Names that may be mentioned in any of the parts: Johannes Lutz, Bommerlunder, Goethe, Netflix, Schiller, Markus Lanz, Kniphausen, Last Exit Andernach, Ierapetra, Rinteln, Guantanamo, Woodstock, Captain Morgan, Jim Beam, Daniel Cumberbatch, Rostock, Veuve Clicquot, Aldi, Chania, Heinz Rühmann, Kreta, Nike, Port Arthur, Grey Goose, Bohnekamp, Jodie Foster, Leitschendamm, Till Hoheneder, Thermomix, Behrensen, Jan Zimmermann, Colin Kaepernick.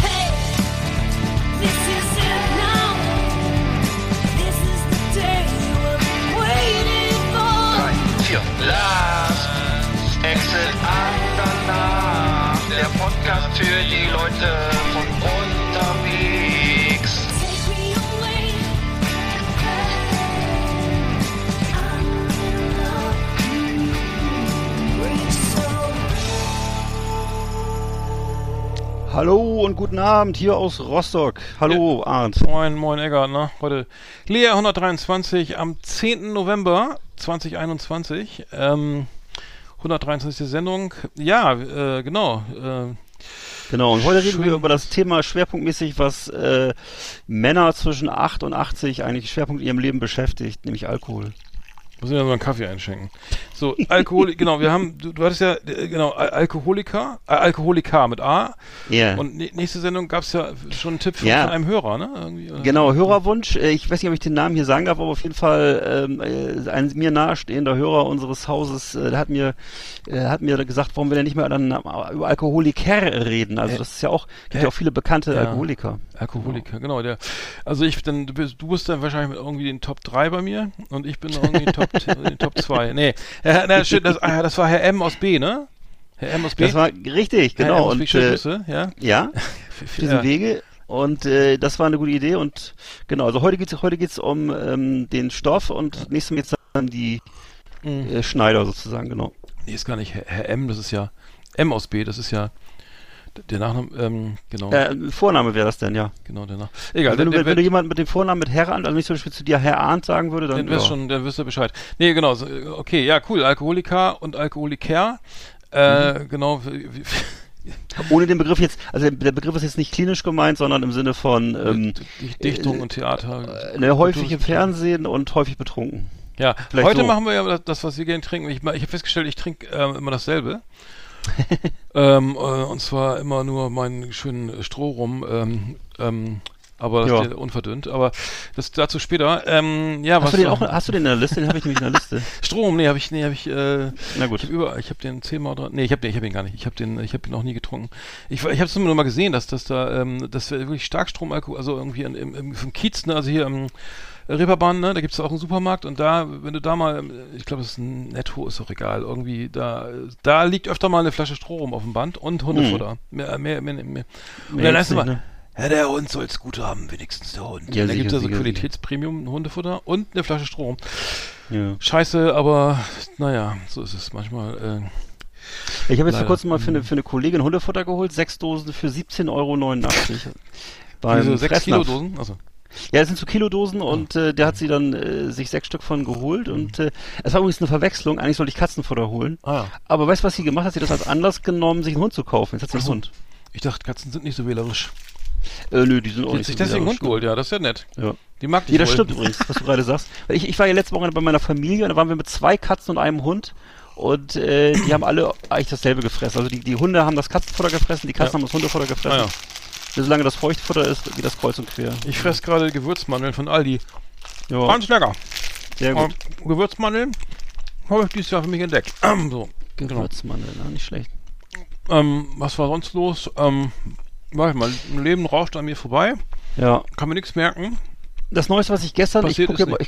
Hey, this is it now. This is the day you were waiting for. 3, 4, last exit Andernach. Der Podcast für die Leute von unterwegs. Hallo und guten Abend hier aus Rostock. Hallo, ja. Arndt. Moin, Eggert, ne? Heute Lea 123 am 10. November 2021. 123. Sendung. Ja, genau. Genau, und heute reden wir über das Thema schwerpunktmäßig, was Männer zwischen 8 und 80 eigentlich Schwerpunkt in ihrem Leben beschäftigt, nämlich Alkohol. Muss ich mir mal einen Kaffee einschenken. So, Alkohol, genau, wir haben, du hattest ja, genau, Alkoholiker mit A. Ja. Yeah. Und nächste Sendung gab es ja schon einen Tipp von einem Hörer, ne? Irgendwie, genau, Hörerwunsch. Ich weiß nicht, ob ich den Namen hier sagen darf, aber auf jeden Fall ein mir nahestehender Hörer unseres Hauses hat mir gesagt, warum wir denn nicht mehr dann über Alkoholiker reden. Also das ist ja auch, gibt ja auch viele bekannte Alkoholiker. Alkoholiker, genau. Der, also du bist dann wahrscheinlich mit irgendwie den Top 3 bei mir und ich bin irgendwie Top 2. Nee, das war Herr M. aus B, ne? Herr M. aus B. Das war richtig, genau. Und für diesen Wege. Und das war eine gute Idee. Und genau, also heute geht's um den Stoff und nächstes Mal geht's dann die Schneider sozusagen, genau. Nee, ist gar nicht Herr M., das ist ja M. aus B, das ist ja der Nachname, genau. Vorname wäre das denn, ja. Genau, der Nachname. Egal. Also wenn du jemanden mit dem Vornamen mit Herr Arndt, also nicht zum Beispiel zu dir Herr Arndt sagen würde, dann wirst du Bescheid. Nee, genau. So, okay, ja, cool. Alkoholiker und Alkoholiker. Genau. Ohne den Begriff jetzt, also der Begriff ist jetzt nicht klinisch gemeint, sondern im Sinne von Dichtung und Theater. Häufig im Fernsehen und häufig betrunken. Ja, vielleicht heute so. Machen wir ja das, was wir gerne trinken. Ich habe festgestellt, ich trinke immer dasselbe. Und zwar immer nur meinen schönen Stroh rum, aber das ist unverdünnt, aber das dazu später. Hast du den in der Liste? Den habe ich nämlich in der Liste. Stroh, na gut. Ich habe den 10-mal dran. Nee, ich hab den gar nicht. Ich habe ihn noch nie getrunken. Ich habe es nur mal gesehen, dass da das wirklich Starkstromalkohol, also irgendwie vom Kiez, ne, also hier im Reeperbahn, ne, da gibt's auch einen Supermarkt und da, wenn du da mal, ich glaube, es ist ein Netto, ist doch egal, irgendwie, da liegt öfter mal eine Flasche Stroh rum auf dem Band und Hundefutter. Mehr. Und dann heißt es mal, ne? Ja, der Hund soll's gut haben, wenigstens der Hund. Ja, da gibt es also Qualitätspremium, ein Hundefutter und eine Flasche Stroh rum. Ja. Scheiße, aber naja, so ist es manchmal. Ich habe jetzt vor kurzem mal für eine Kollegin Hundefutter geholt, 6 Dosen für 17,89 €. Also 6 Kilo-Dosen? Achso. Ja, das sind so Kilodosen und der hat sie dann sich 6 Stück von geholt und es war übrigens eine Verwechslung, eigentlich sollte ich Katzenfutter holen, aber weißt du, was sie gemacht hat? Sie hat das als Anlass genommen, sich einen Hund zu kaufen. Jetzt hat sie einen Hund. Ich dachte, Katzen sind nicht so wählerisch. Nö, die sind auch nicht so wählerisch. Sie hat sich deswegen einen Hund geholt, ja, das ist ja nett. Ja. Die mag dich wohl. Das stimmt übrigens, was du gerade sagst. Ich war ja letzte Woche bei meiner Familie und da waren wir mit 2 Katzen und einem Hund. Und die haben alle eigentlich dasselbe gefressen. Also die Hunde haben das Katzenfutter gefressen, die Katzen haben das Hundefutter gefressen. Ja. Solange das Feuchtfutter ist, geht das kreuz und quer. Ich fresse gerade Gewürzmandeln von Aldi. Jo. Ganz lecker. Sehr gut. Gewürzmandeln habe ich dieses Jahr für mich entdeckt. So. Gewürzmandeln, genau. Nicht schlecht. Was war sonst los? Warte mal, ein Leben rauscht an mir vorbei. Ja. Kann mir nichts merken. Das Neueste, was ich gestern... Ich gucke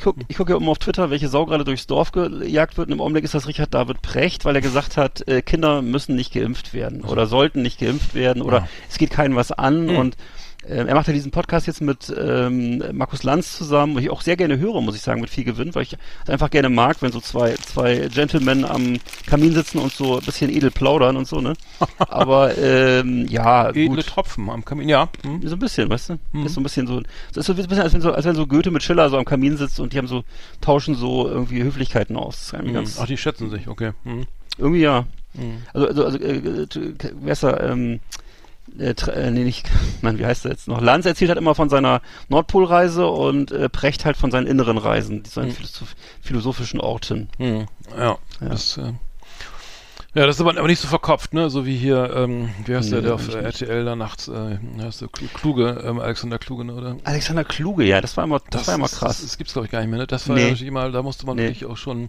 ja immer auf Twitter, welche Sau gerade durchs Dorf gejagt wird. Und im Augenblick ist das Richard David Precht, weil er gesagt hat, Kinder müssen nicht geimpft werden oder sollten nicht geimpft werden oder es geht keinem was an. Und er macht ja diesen Podcast jetzt mit Markus Lanz zusammen, wo ich auch sehr gerne höre, muss ich sagen, mit viel Gewinn, weil ich es einfach gerne mag, wenn so zwei Gentlemen am Kamin sitzen und so ein bisschen edel plaudern und so, ne? Aber edle Tropfen am Kamin, ja. Hm. So ein bisschen, weißt du? Ist so ein bisschen so. Es ist so ein bisschen, als wenn so Goethe mit Schiller so am Kamin sitzt und die haben so, tauschen so irgendwie Höflichkeiten aus. Ach, die schätzen sich, okay. Irgendwie ja. Mhm. Lanz erzählt halt immer von seiner Nordpolreise und Precht halt von seinen inneren Reisen, seinen philosophischen Orten. Mhm. Ja, ja. Das ist aber nicht so verkopft, ne? So wie hier, der auf RTL da nachts, Kluge, Alexander Kluge, ne, oder? Alexander Kluge, ja, das war immer krass. Das gibt's glaube ich gar nicht mehr, ne? Das war natürlich immer, da musste man wirklich auch schon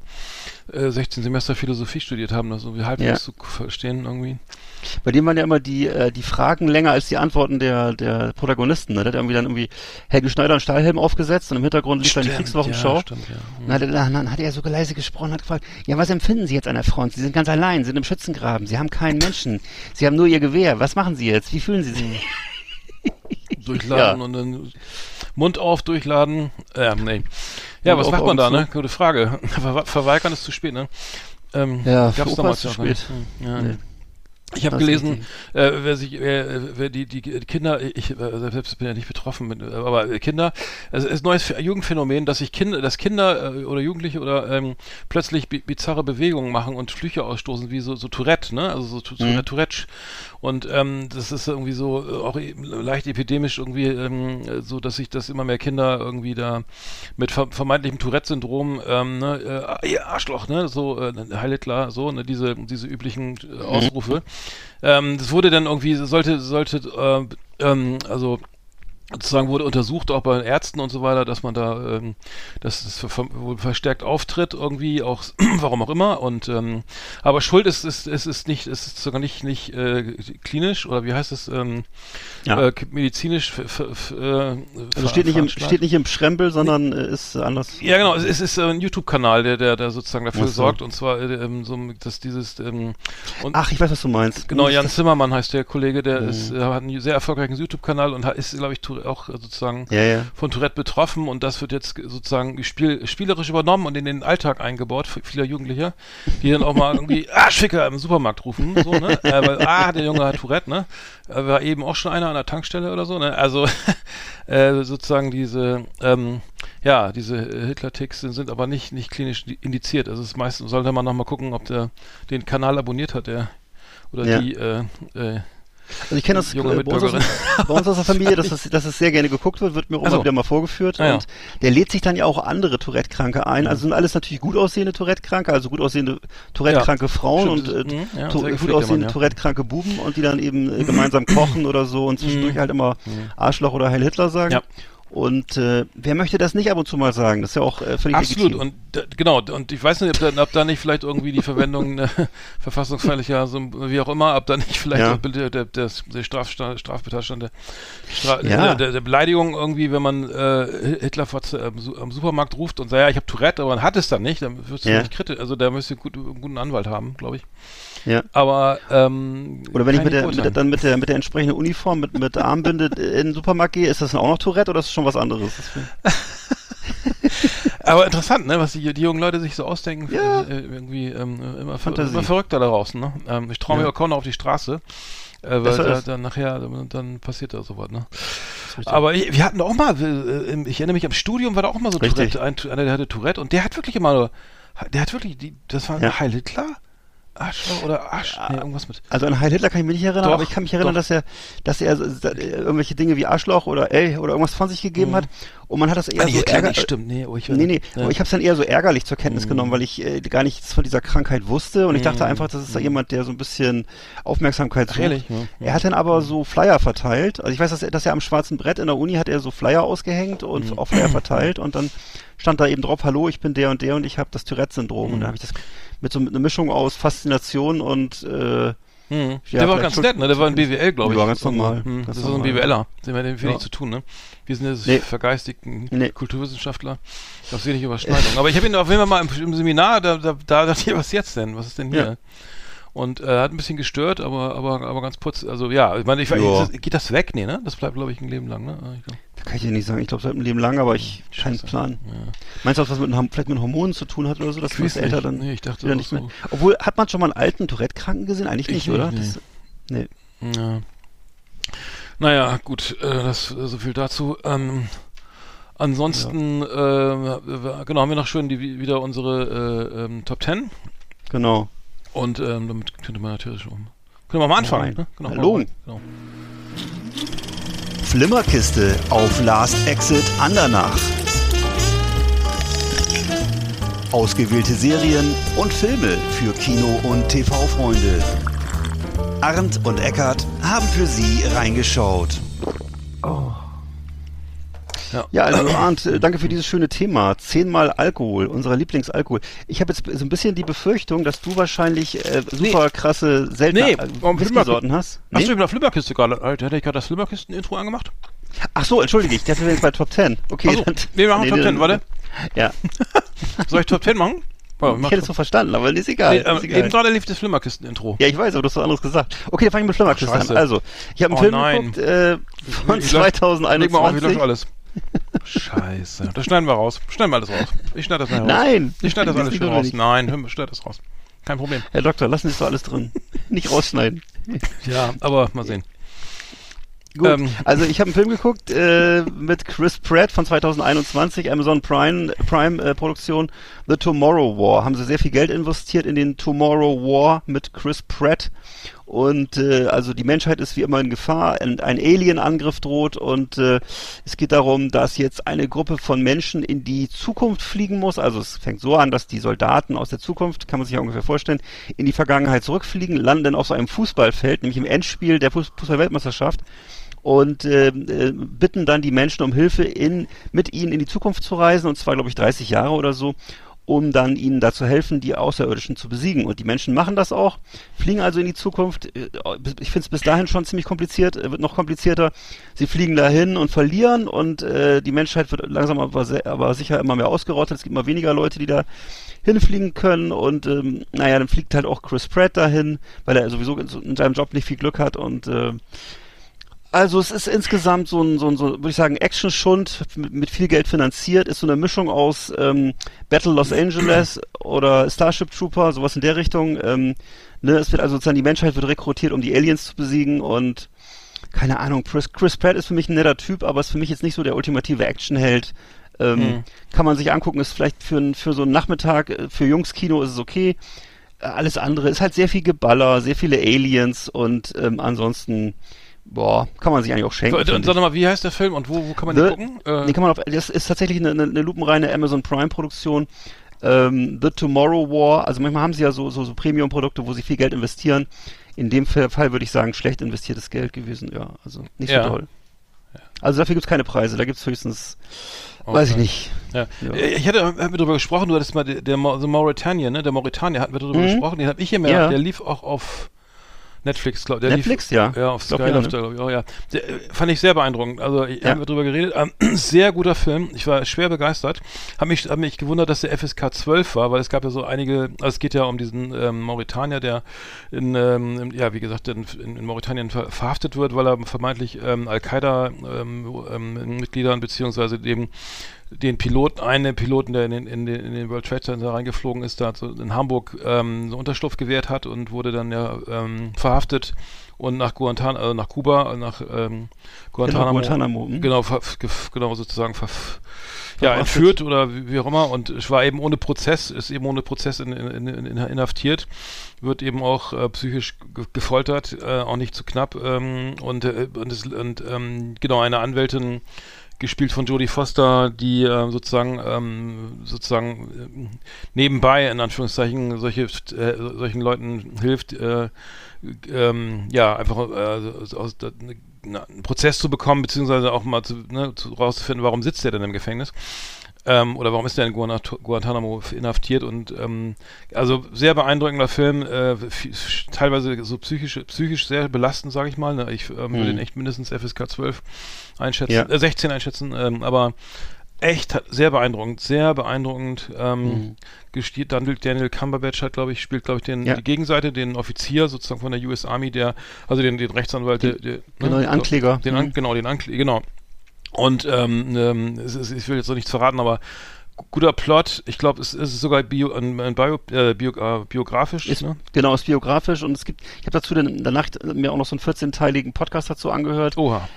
16 Semester Philosophie studiert haben, das irgendwie halbwegs zu verstehen irgendwie. Bei dem waren ja immer die Fragen länger als die Antworten der Protagonisten. Ne? Der hat dann irgendwie Helge Schneider einen Stahlhelm aufgesetzt und im Hintergrund lief dann die Kriegswochenschau. Ja, stimmt, ja. Dann hat er sogar leise gesprochen und hat gefragt, ja, was empfinden Sie jetzt an der Front? Sie sind ganz allein, sind im Schützengraben, Sie haben keinen Menschen, Sie haben nur Ihr Gewehr. Was machen Sie jetzt? Wie fühlen Sie sich? Durchladen und dann Mund auf, durchladen. Ja, was macht man da, ne? Gute Frage. Verweigern ist zu spät, ne? Gab's damals ja auch nicht. Ja, nee. Ich habe gelesen, die Kinder, ich selbst bin ja nicht betroffen, aber Kinder, es ist ein neues Jugendphänomen, dass Kinder oder Jugendliche oder plötzlich bizarre Bewegungen machen und Flüche ausstoßen, wie so Tourette, ne? Also so Tourette. Und das ist irgendwie so auch leicht epidemisch irgendwie, so dass sich das immer mehr Kinder irgendwie da mit vermeintlichem Tourette-Syndrom, Arschloch, ne? So Heil Hitler, so, ne? Diese üblichen Ausrufe. Das wurde dann irgendwie, sozusagen wurde untersucht, auch bei Ärzten und so weiter, dass man da, dass es verstärkt auftritt irgendwie, auch warum auch immer. Und aber Schuld ist sogar nicht klinisch oder wie heißt es, medizinisch. Also steht nicht im Schrempel, sondern ist anders. Ja genau, es ist ein YouTube-Kanal, der sozusagen dafür sorgt, und zwar ich weiß, was du meinst. Genau, Jan Zimmermann heißt der Kollege, der hat einen sehr erfolgreichen YouTube-Kanal und ist, glaube ich, auch sozusagen von Tourette betroffen, und das wird jetzt sozusagen spielerisch übernommen und in den Alltag eingebaut vieler Jugendlicher, die dann auch mal irgendwie Schwicker im Supermarkt rufen, so, ne? Weil, der Junge hat Tourette, ne? War eben auch schon einer an der Tankstelle oder so, ne? Also sozusagen diese Hitler-Ticks sind aber nicht klinisch indiziert. Also es ist meistens, sollte man nochmal gucken, ob der den Kanal abonniert hat, Also ich kenne das bei uns aus der Familie, dass es sehr gerne geguckt wird mir auch immer wieder mal vorgeführt. Ja. Und der lädt sich dann ja auch andere Tourette-Kranke ein. Also sind alles natürlich gut aussehende Tourette-Kranke, also gut aussehende Tourette-kranke Frauen und gut aussehende Tourette-kranke Buben, und die dann eben gemeinsam kochen oder so und zwischendurch halt immer Arschloch oder Heil Hitler sagen. Ja. Und wer möchte das nicht ab und zu mal sagen? Das ist ja auch völlig absolut legitim. Und ich weiß nicht, ob da nicht vielleicht irgendwie die Verwendung verfassungsfeindlicher, so wie auch immer, ob da nicht vielleicht der Straftatbestand der Beleidigung irgendwie, wenn man Hitler am Supermarkt ruft und sagt, ja, ich habe Tourette, aber man hat es dann nicht, dann wirst du nicht kritisch, also da müsst ihr einen guten Anwalt haben, glaube ich. Ja. Aber oder wenn ich mit der entsprechenden Uniform mit Armbinde in den Supermarkt gehe, ist das dann auch noch Tourette oder ist das schon was anderes? Aber interessant, ne, was die jungen Leute sich so ausdenken, irgendwie immer verrückter da draußen, ne? Ich traue mir auch kaum noch auf die Straße. Weil dann passiert da sowas, ne? Aber wir hatten auch mal, ich erinnere mich, am Studium war da auch mal so Tourette, einer, der hatte Tourette, und der hat wirklich immer das war ein Heil Hitler? Arschloch oder Arsch? Nee, irgendwas mit. Also an Heil Hitler kann ich mich nicht erinnern, aber ich kann mich erinnern, dass er irgendwelche Dinge wie Arschloch oder oder irgendwas von sich gegeben hat. Und man hat das eher ich habe es dann eher so ärgerlich zur Kenntnis genommen, weil ich gar nichts von dieser Krankheit wusste, und ich dachte einfach, das ist da jemand, der so ein bisschen Aufmerksamkeit sucht. Ehrlich, Er hat dann aber so Flyer verteilt. Also ich weiß, dass er am Schwarzen Brett in der Uni hat er so Flyer ausgehängt und auch Flyer verteilt, und dann stand da eben drauf, hallo, ich bin der und der und ich habe das Tourette-Syndrom. Und dann habe ich das mit einer Mischung aus Faszination und der war ganz nett, ne? Der war in BWL, glaube ich. Der war ganz normal. Das ist so ein BWLer. Den hat mit dem nichts zu tun, ne? Wir sind ja vergeistigten Kulturwissenschaftler. Da sehe ich Überschneidung. Aber ich habe ihn auf jeden Fall mal im Seminar, da dachte ich, was jetzt denn? Was ist denn hier? Ja. Und hat ein bisschen gestört, aber ganz putz. Also ich meine, geht das weg? Nee, ne? Das bleibt, glaube ich, ein Leben lang, ne? Da kann ich dir nicht sagen. Ich glaube, es bleibt ein Leben lang, aber ich habe keinen Plan. Ja. Meinst du auch, was vielleicht mit Hormonen zu tun hat oder so? Dass man älter dann ich dachte wieder nicht so mehr. Obwohl, hat man schon mal einen alten Tourette-Kranken gesehen? Eigentlich nicht, oder? Nee. Ja. Naja, gut, so viel dazu. Ansonsten, haben wir noch schön wieder unsere Top 10. Genau. Und damit könnte man natürlich um. Können wir mal anfangen? Ne? Genau, hallo. Genau. Flimmerkiste auf Last Exit Andernach. Ausgewählte Serien und Filme für Kino- und TV-Freunde. Arndt und Eckart haben für Sie reingeschaut. Oh. Ja, also Arndt, danke für dieses schöne Thema. 10-mal Alkohol, unser Lieblingsalkohol. Ich habe jetzt so ein bisschen die Befürchtung, dass du wahrscheinlich super krasse, seltene Whisky-Sorten hast. Hast du über der Flimmerkiste gerade? Alter, hätte ich gerade das Flimmerkisten-Intro angemacht? Ach so, entschuldige ich. Das ist jetzt bei Top 10. Okay, also, dann, wir machen Top 10, warte. Ja. Soll ich Top 10 machen? Wow, ich hätte es so verstanden, aber ist egal. Eben gerade lief das Flimmerkisten-Intro. Ja, ich weiß, aber du hast was anderes gesagt. Okay, dann fange ich mit Flimmerkisten an. Also, ich habe einen Film geguckt von 2021. Leg mal auf, ich lösche alles. Scheiße. Das schneiden wir raus. Schneiden wir alles raus. Ich schneide das nachher raus. Nein! Ich schneide das alles schön raus. Nein, schneid das raus. Kein Problem. Herr Doktor, lassen Sie es doch alles drin. Nicht rausschneiden. Ja, aber mal sehen. Gut, also ich habe einen Film geguckt mit Chris Pratt von 2021, Amazon Prime Produktion, The Tomorrow War. Haben sie sehr viel Geld investiert in den Tomorrow War mit Chris Pratt. Und also die Menschheit ist wie immer in Gefahr, ein Alien-Angriff droht und es geht darum, dass jetzt eine Gruppe von Menschen in die Zukunft fliegen muss. Also es fängt so an, dass die Soldaten aus der Zukunft, kann man sich ja ungefähr vorstellen, in die Vergangenheit zurückfliegen, landen auf so einem Fußballfeld, nämlich im Endspiel der Fußball-Weltmeisterschaft. Und bitten dann die Menschen um Hilfe, mit ihnen in die Zukunft zu reisen, und zwar, glaube ich, 30 Jahre oder so, um dann ihnen dazu helfen, die Außerirdischen zu besiegen. Und die Menschen machen das auch, fliegen also in die Zukunft. Ich finde es bis dahin schon ziemlich kompliziert, wird noch komplizierter. Sie fliegen dahin und verlieren, und die Menschheit wird langsam aber sicher immer mehr ausgerottet. Es gibt immer weniger Leute, die da hinfliegen können, und naja, dann fliegt halt auch Chris Pratt dahin, weil er sowieso in seinem Job nicht viel Glück hat, und also es ist insgesamt so ein würde ich sagen, Action-Schund, mit viel Geld finanziert, ist so eine Mischung aus Battle Los Angeles oder Starship Trooper, sowas in der Richtung. Ne? Es wird also sozusagen, die Menschheit wird rekrutiert, um die Aliens zu besiegen, und keine Ahnung, Chris Pratt ist für mich ein netter Typ, aber ist für mich jetzt nicht so der ultimative Actionheld. Kann man sich angucken, ist vielleicht für so einen Nachmittag, für Jungs-Kino ist es okay. Alles andere ist halt sehr viel Geballer, sehr viele Aliens, und ansonsten... Boah, kann man sich eigentlich auch schenken. So, und sag mal, wie heißt der Film und wo kann man den gucken? Den kann man das ist tatsächlich eine lupenreine Amazon Prime Produktion. The Tomorrow War, also manchmal haben sie ja so Premium-Produkte, wo sie viel Geld investieren. In dem Fall würde ich sagen, schlecht investiertes Geld gewesen, ja. Also nicht so toll. Also dafür gibt es keine Preise, da gibt es höchstens, weiß ich nicht. Ja. Ja. Ich hatten wir darüber gesprochen, du hattest mal The Mauritanian, ne? Der Mauritanier hatten wir darüber gesprochen, den habe ich hier mehr, der lief auch auf Netflix, glaube ich. Ja, auf Sky, glaube ich auch, ja. Fand ich sehr beeindruckend. Also, haben wir drüber geredet. Sehr guter Film. Ich war schwer begeistert. Hab mich gewundert, dass der FSK 12 war, weil es gab ja so einige, also es geht ja um diesen Mauretanier, der wie gesagt, in Mauretanien verhaftet wird, weil er vermeintlich Al-Qaida-Mitgliedern beziehungsweise eben den Piloten, der in den World Trade Center reingeflogen ist, da in Hamburg so Unterschlupf gewährt hat und wurde dann verhaftet und nach Guantanamo. Entführt oder wie auch immer, und ist eben ohne Prozess inhaftiert, wird eben auch psychisch gefoltert, auch nicht zu knapp, eine Anwältin, gespielt von Jodie Foster, die sozusagen nebenbei in Anführungszeichen solchen Leuten hilft, einen Prozess zu bekommen, beziehungsweise auch mal rauszufinden, warum sitzt der denn im Gefängnis? Oder warum ist der in Guantanamo inhaftiert? Und also sehr beeindruckender Film, teilweise so psychisch sehr belastend, sage ich mal. Ne? Ich würde ihn echt mindestens FSK 12 einschätzen, 16 einschätzen, aber echt sehr beeindruckend. Daniel Cumberbatch spielt, glaube ich, die Gegenseite, den Offizier sozusagen von der US Army, den Rechtsanwalt, den Ankläger. Den Ankläger. Und ich will jetzt noch nichts verraten, aber guter Plot. Ich glaube, es ist sogar biografisch. Genau, ist biografisch, und ich habe dazu danach mir auch noch so einen 14-teiligen Podcast dazu angehört. Oha.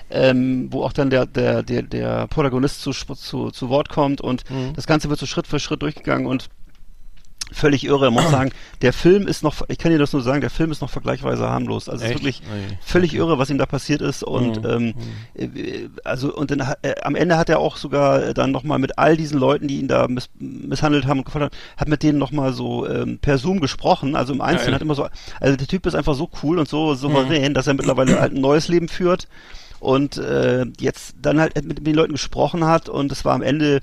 Wo auch dann der Protagonist zu Wort kommt, und das Ganze wird so Schritt für Schritt durchgegangen, und völlig irre. Ich muss sagen, der Film ist noch, ich kann dir das nur sagen, der Film ist noch vergleichsweise harmlos. Also es ist wirklich völlig irre, was ihm da passiert ist. Und also und dann, am Ende hat er auch sogar dann nochmal mit all diesen Leuten, die ihn da misshandelt haben und gefordert haben, hat mit denen nochmal so per Zoom gesprochen. Also im Einzelnen hat immer so, also der Typ ist einfach so cool und so souverän, dass er mittlerweile halt ein neues Leben führt und jetzt dann halt mit den Leuten gesprochen hat und es war am Ende,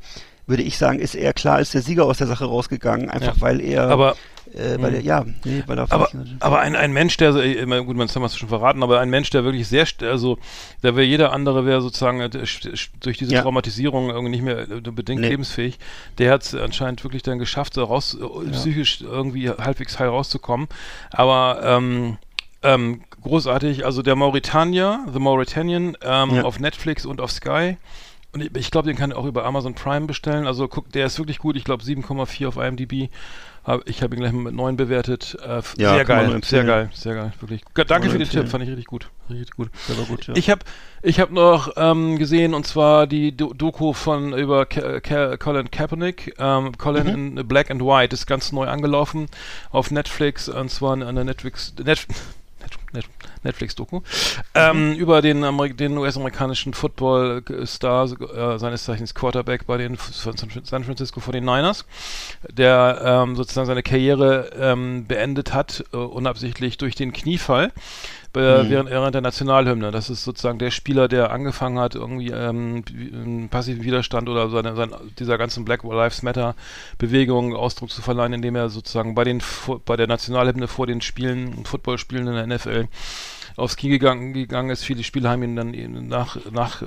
würde ich sagen, ist eher klar, ist der Sieger aus der Sache rausgegangen, einfach weil er... Aber aber ein Mensch, der, gut, man kann es schon verraten, aber ein Mensch, der wirklich sehr, also, da wäre jeder andere, wäre sozusagen durch diese Traumatisierung irgendwie nicht mehr bedingt lebensfähig, der hat es anscheinend wirklich dann geschafft, so raus, psychisch irgendwie halbwegs heil rauszukommen, aber, großartig, also der Mauritanier, The Mauritanian, auf Netflix und auf Sky. Und ich glaube, den kann ich auch über Amazon Prime bestellen. Also guck, der ist wirklich gut. Ich glaube 7,4 auf IMDb. Ich habe ihn gleich mal mit 9 bewertet. Sehr geil. Wirklich. Danke für den Tipp, fand ich richtig gut. Richtig gut. Ja. Ich hab noch gesehen, und zwar die Doku von über Colin Kaepernick. Colin in Black and White ist ganz neu angelaufen auf Netflix. Und zwar an der Netflix-Doku, über den US-amerikanischen Football-Star, seines Zeichens Quarterback bei den San Francisco 49ers, der sozusagen seine Karriere beendet hat, unabsichtlich durch den Kniefall, während der Nationalhymne. Das ist sozusagen der Spieler, der angefangen hat, irgendwie einen passiven Widerstand oder dieser ganzen Black Lives Matter Bewegung Ausdruck zu verleihen, indem er sozusagen bei der Nationalhymne vor den Spielen, Footballspielen in der NFL aufs Knie gegangen ist. Viele Spieler haben ihn dann nachgemacht,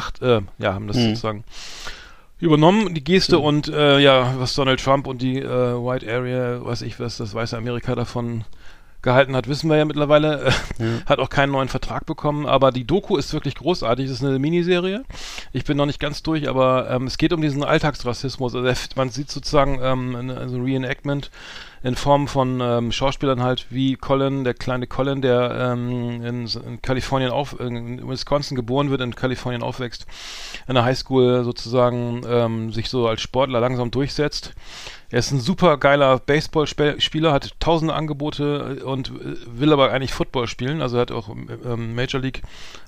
haben das sozusagen übernommen, die Geste, und was Donald Trump und die White Area, das weiße Amerika davon gehalten hat, wissen wir ja mittlerweile. Hat auch keinen neuen Vertrag bekommen, aber die Doku ist wirklich großartig. Das ist eine Miniserie. Ich bin noch nicht ganz durch, aber es geht um diesen Alltagsrassismus. Also man sieht sozusagen ein Reenactment in Form von Schauspielern halt, wie Colin, der kleine Colin, der in Kalifornien in Wisconsin geboren wird, in Kalifornien aufwächst, in der Highschool sozusagen sich so als Sportler langsam durchsetzt. Er ist ein super geiler Baseballspieler, hat tausende Angebote und will aber eigentlich Football spielen. Also er hat auch Major League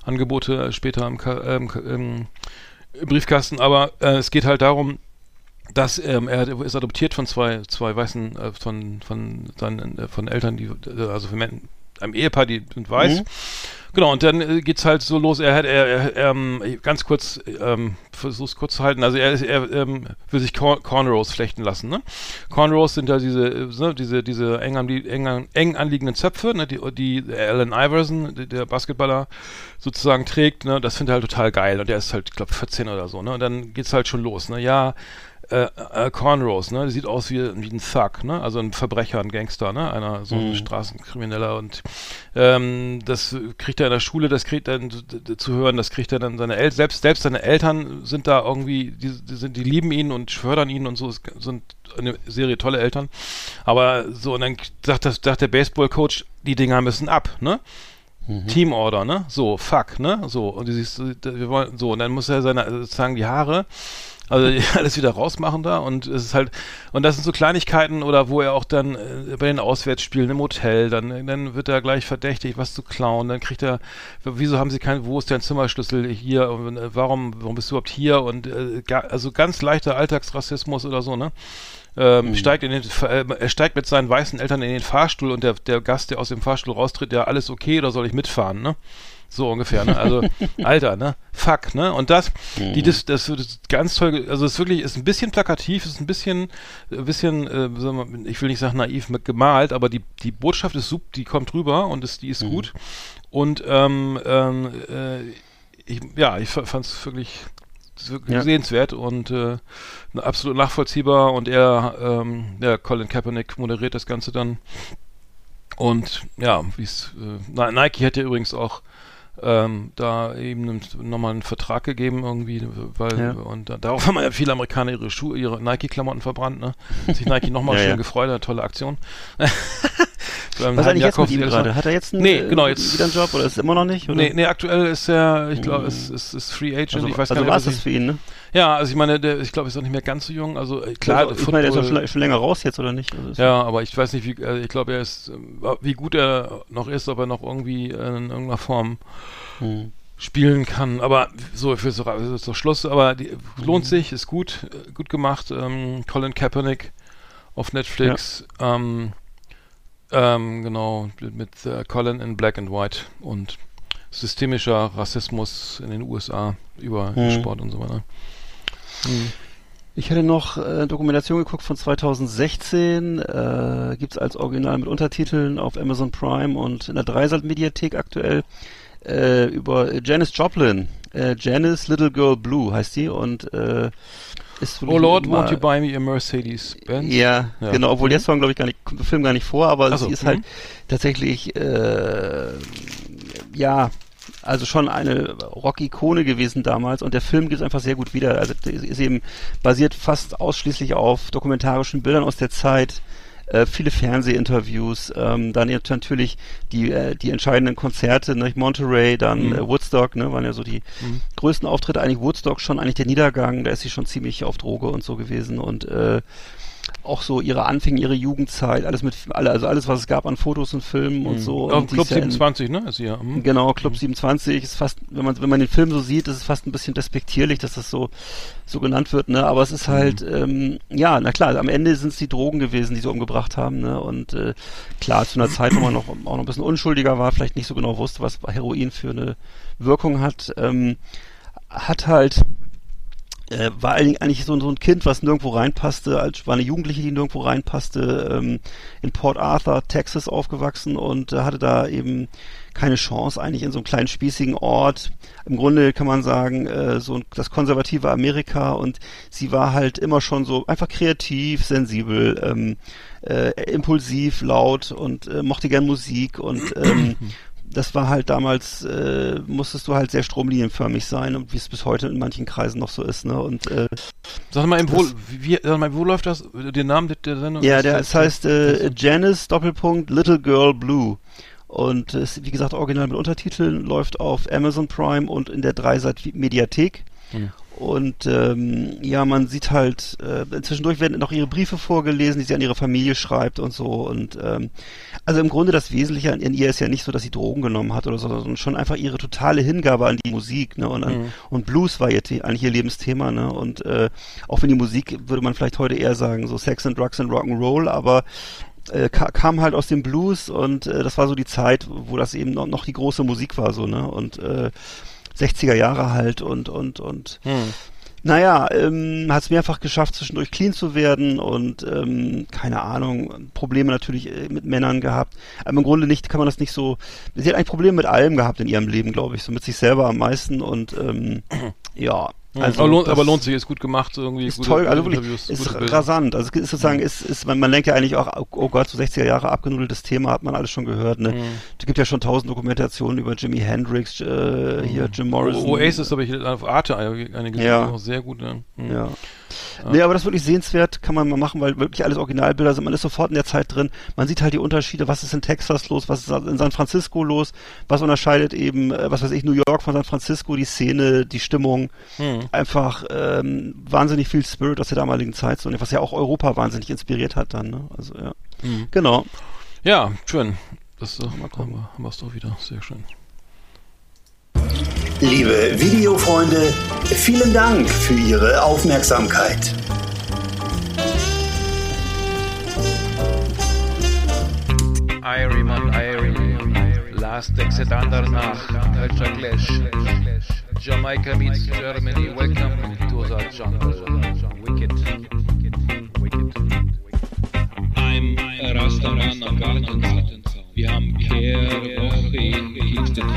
Angebote später im Briefkasten. Aber es geht halt darum, dass er ist adoptiert von zwei Weißen, von Eltern, die also von einem Ehepaar, die sind weiß. Genau, und dann geht's halt so los. Ganz kurz, versuch's kurz zu halten. Also er will sich Cornrows flechten lassen, ne? Cornrows sind ja diese eng anliegenden Zöpfe, ne? Die Allen Iverson, der Basketballer, sozusagen trägt, ne? Das findet er halt total geil. Und der ist halt, ich glaube, 14 oder so, ne? Und dann geht's halt schon los, ne? Ja, Cornrows, ne? Sieht aus wie ein Thug, ne? Also ein Verbrecher, ein Gangster, ne? Einer, so ein Straßenkrimineller, und das kriegt er in der Schule, das kriegt er zu hören, das kriegt er dann seine Eltern, selbst seine Eltern sind da irgendwie, die lieben ihn und fördern ihn und so, es sind eine Serie tolle Eltern, aber so, und dann sagt der Baseball-Coach, die Dinger müssen ab, ne? Teamorder, ne? So, fuck, ne? So, und du siehst, wir wollen, so, und dann muss er sozusagen die Haare, also alles wieder rausmachen da, und es ist halt, und das sind so Kleinigkeiten, oder wo er auch dann bei den Auswärtsspielen im Hotel, dann wird er gleich verdächtig, was zu klauen, dann kriegt er, wieso haben sie wo ist dein Zimmerschlüssel hier, und warum bist du überhaupt hier, und also ganz leichter Alltagsrassismus oder so, ne? Er steigt mit seinen weißen Eltern in den Fahrstuhl, und der Gast, der aus dem Fahrstuhl raustritt, der alles okay, oder soll ich mitfahren, ne? So ungefähr, ne? Also, Alter, ne? Fuck, ne? Und das wird ganz toll, also es wirklich ist ein bisschen plakativ, ist ein bisschen, ich will nicht sagen naiv gemalt, aber die Botschaft ist die kommt rüber, und die ist gut. Und ich fand es wirklich sehenswert und absolut nachvollziehbar, und Colin Kaepernick moderiert das Ganze dann. Und ja, Nike hat ja übrigens auch da eben nochmal einen Vertrag gegeben irgendwie, und darauf haben ja viele Amerikaner ihre Nike-Klamotten verbrannt, ne? Sich Nike nochmal schön gefreut, eine tolle Aktion. Was eigentlich jetzt mit ihm gerade? Hat er jetzt einen, jetzt wieder einen Job oder ist es immer noch nicht? Oder? Nee, aktuell ist er, ich glaube, es ist Free Agent. Also, ich weiß gar nicht, war es das für ihn, ne? Ja, also ich meine, ich glaube, er ist auch nicht mehr ganz so jung. Also klar, ich meine, der ist ja schon länger raus jetzt, oder nicht? Also, ja, aber ich weiß nicht, wie, also ich glaube, er ist, wie gut er noch ist, ob er noch irgendwie in irgendeiner Form spielen kann. Aber so, für so Schluss, aber lohnt sich, ist gut gemacht. Colin Kaepernick auf Netflix, ja. Genau, mit Colin in Black and White und systemischer Rassismus in den USA über Sport und so weiter. Ich hätte noch Dokumentation geguckt von 2016, gibt's als Original mit Untertiteln auf Amazon Prime und in der Dreisat-Mediathek aktuell, über Janis Joplin. Janis Little Girl Blue heißt die und Oh Lord, won't you buy me a Mercedes-Benz? Ja, ja, genau, obwohl der Song, glaube ich, kommt im Film gar nicht vor, aber sie ist halt tatsächlich, also schon eine Rock-Ikone gewesen damals und der Film gibt es einfach sehr gut wieder. Also ist eben basiert fast ausschließlich auf dokumentarischen Bildern aus der Zeit, viele Fernsehinterviews, dann natürlich die entscheidenden Konzerte, ne? Monterey, dann Woodstock, ne? Waren ja so die größten Auftritte, eigentlich Woodstock schon, eigentlich der Niedergang, da ist sie schon ziemlich auf Droge und so gewesen und auch so ihre Anfänge, ihre Jugendzeit, alles was es gab an Fotos und Filmen und so. Ja, und Club 27, ne? Ist ja, genau, Club 27 ist fast, wenn man den Film so sieht, ist es fast ein bisschen despektierlich, dass das so genannt wird, ne? Aber es ist halt, na klar, am Ende sind es die Drogen gewesen, die sie umgebracht haben, ne? Und klar, zu einer Zeit, wo man auch noch ein bisschen unschuldiger war, vielleicht nicht so genau wusste, was Heroin für eine Wirkung hat, hat halt war eigentlich so ein Kind, was nirgendwo reinpasste, war eine Jugendliche, die nirgendwo reinpasste, in Port Arthur, Texas aufgewachsen und hatte da eben keine Chance, eigentlich in so einem kleinen spießigen Ort. Im Grunde kann man sagen, das konservative Amerika und sie war halt immer schon so einfach kreativ, sensibel, impulsiv, laut und mochte gern Musik und das war halt damals, musstest du halt sehr stromlinienförmig sein und wie es bis heute in manchen Kreisen noch so ist, ne? Und sag mal, wo läuft das? Den Namen der Sendung? Ja, es heißt Janis Doppelpunkt Little Girl Blue. Und es ist, wie gesagt, original mit Untertiteln, läuft auf Amazon Prime und in der Dreisat-Mediathek. Und man sieht halt, zwischendurch werden noch ihre Briefe vorgelesen, die sie an ihre Familie schreibt und so. Und also im Grunde das Wesentliche an ihr ist ja nicht so, dass sie Drogen genommen hat oder so, sondern schon einfach ihre totale Hingabe an die Musik, ne? Und, und Blues war eigentlich ihr Lebensthema, ne? Und auch wenn die Musik, würde man vielleicht heute eher sagen, so Sex and Drugs and Rock'n'Roll, aber kam halt aus dem Blues und das war so die Zeit, wo das eben noch die große Musik war, so, ne? Und 60er Jahre halt und hat es mehrfach geschafft, zwischendurch clean zu werden und keine Ahnung, Probleme natürlich mit Männern gehabt, aber im Grunde kann man das nicht so, sie hat eigentlich Probleme mit allem gehabt in ihrem Leben, glaube ich, so mit sich selber am meisten und also aber lohnt sich, ist gut gemacht, irgendwie ist gute, toll, also Interviews, ist rasant, also ist sozusagen, man denkt ja eigentlich auch, oh Gott, so 60er Jahre abgenudeltes Thema, hat man alles schon gehört, ne? Es gibt ja schon 1000 Dokumentationen über Jimi Hendrix, hier Jim Morrison. Oasis habe ich auf Arte eine gesehen, auch sehr gut, ne? Ja. Nee, aber das ist wirklich sehenswert, kann man mal machen, weil wirklich alles Originalbilder sind, man ist sofort in der Zeit drin, man sieht halt die Unterschiede, was ist in Texas los, was ist in San Francisco los, was unterscheidet eben, was weiß ich, New York von San Francisco, die Szene, die Stimmung, einfach wahnsinnig viel Spirit aus der damaligen Zeit, so, was ja auch Europa wahnsinnig inspiriert hat dann, ne? Also ja, genau. Ja, schön, das haben wir es doch wieder, sehr schön. Liebe Videofreunde, vielen Dank für Ihre Aufmerksamkeit. Irie man Irie, Last Exit Andernach, Culture Clash, Jamaica meets Germany, welcome to the jungle. Wicked. I'm a Restaurant am Gartenzaun. Wir haben Woche in Kingston.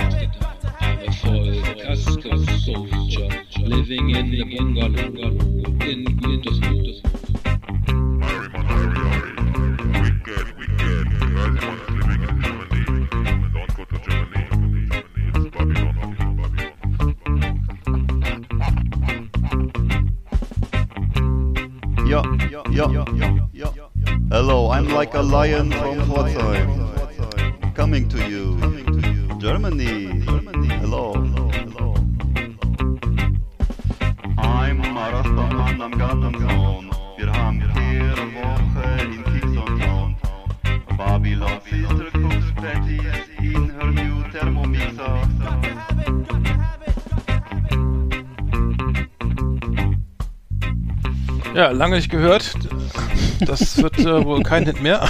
I'm a full Casco soldier, living in the bungalow, in Guantanamo. Wicked, everyone is living in Germany. Don't go to Germany, it's Babylon. Yo, hello, I'm like a lion from Pforzheim. coming to you. Germany. Hello. I'm Marathon am Gartenzaun. Wir haben vier Woche in Kids on Town. Babylon Sister cooks patties in her new Thermomixer. Ja, lange nicht gehört. Das wird wohl kein Hit mehr.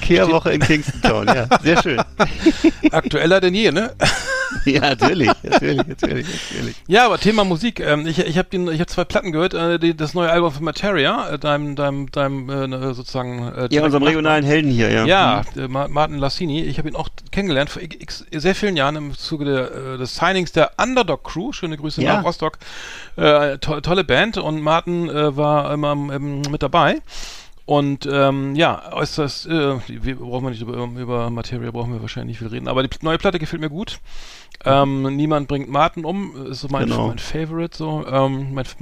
Kehrwoche in Kingston, ja. Sehr schön. Aktueller denn je, ne? Ja, natürlich. Ja, aber Thema Musik. Ich habe zwei Platten gehört. Das neue Album von Materia, deinem sozusagen... ja, unserem regionalen Helden hier, ja. Ja, Martin Lassini. Ich habe ihn auch kennengelernt vor sehr vielen Jahren im Zuge des Signings der Underdog Crew. Schöne Grüße nach Rostock. Tolle Band und Martin war immer mit dabei. Und äußerst, über Materia brauchen wir wahrscheinlich nicht viel reden, aber die neue Platte gefällt mir gut. Niemand bringt Martin um, ist so mein Favorite, so, was ich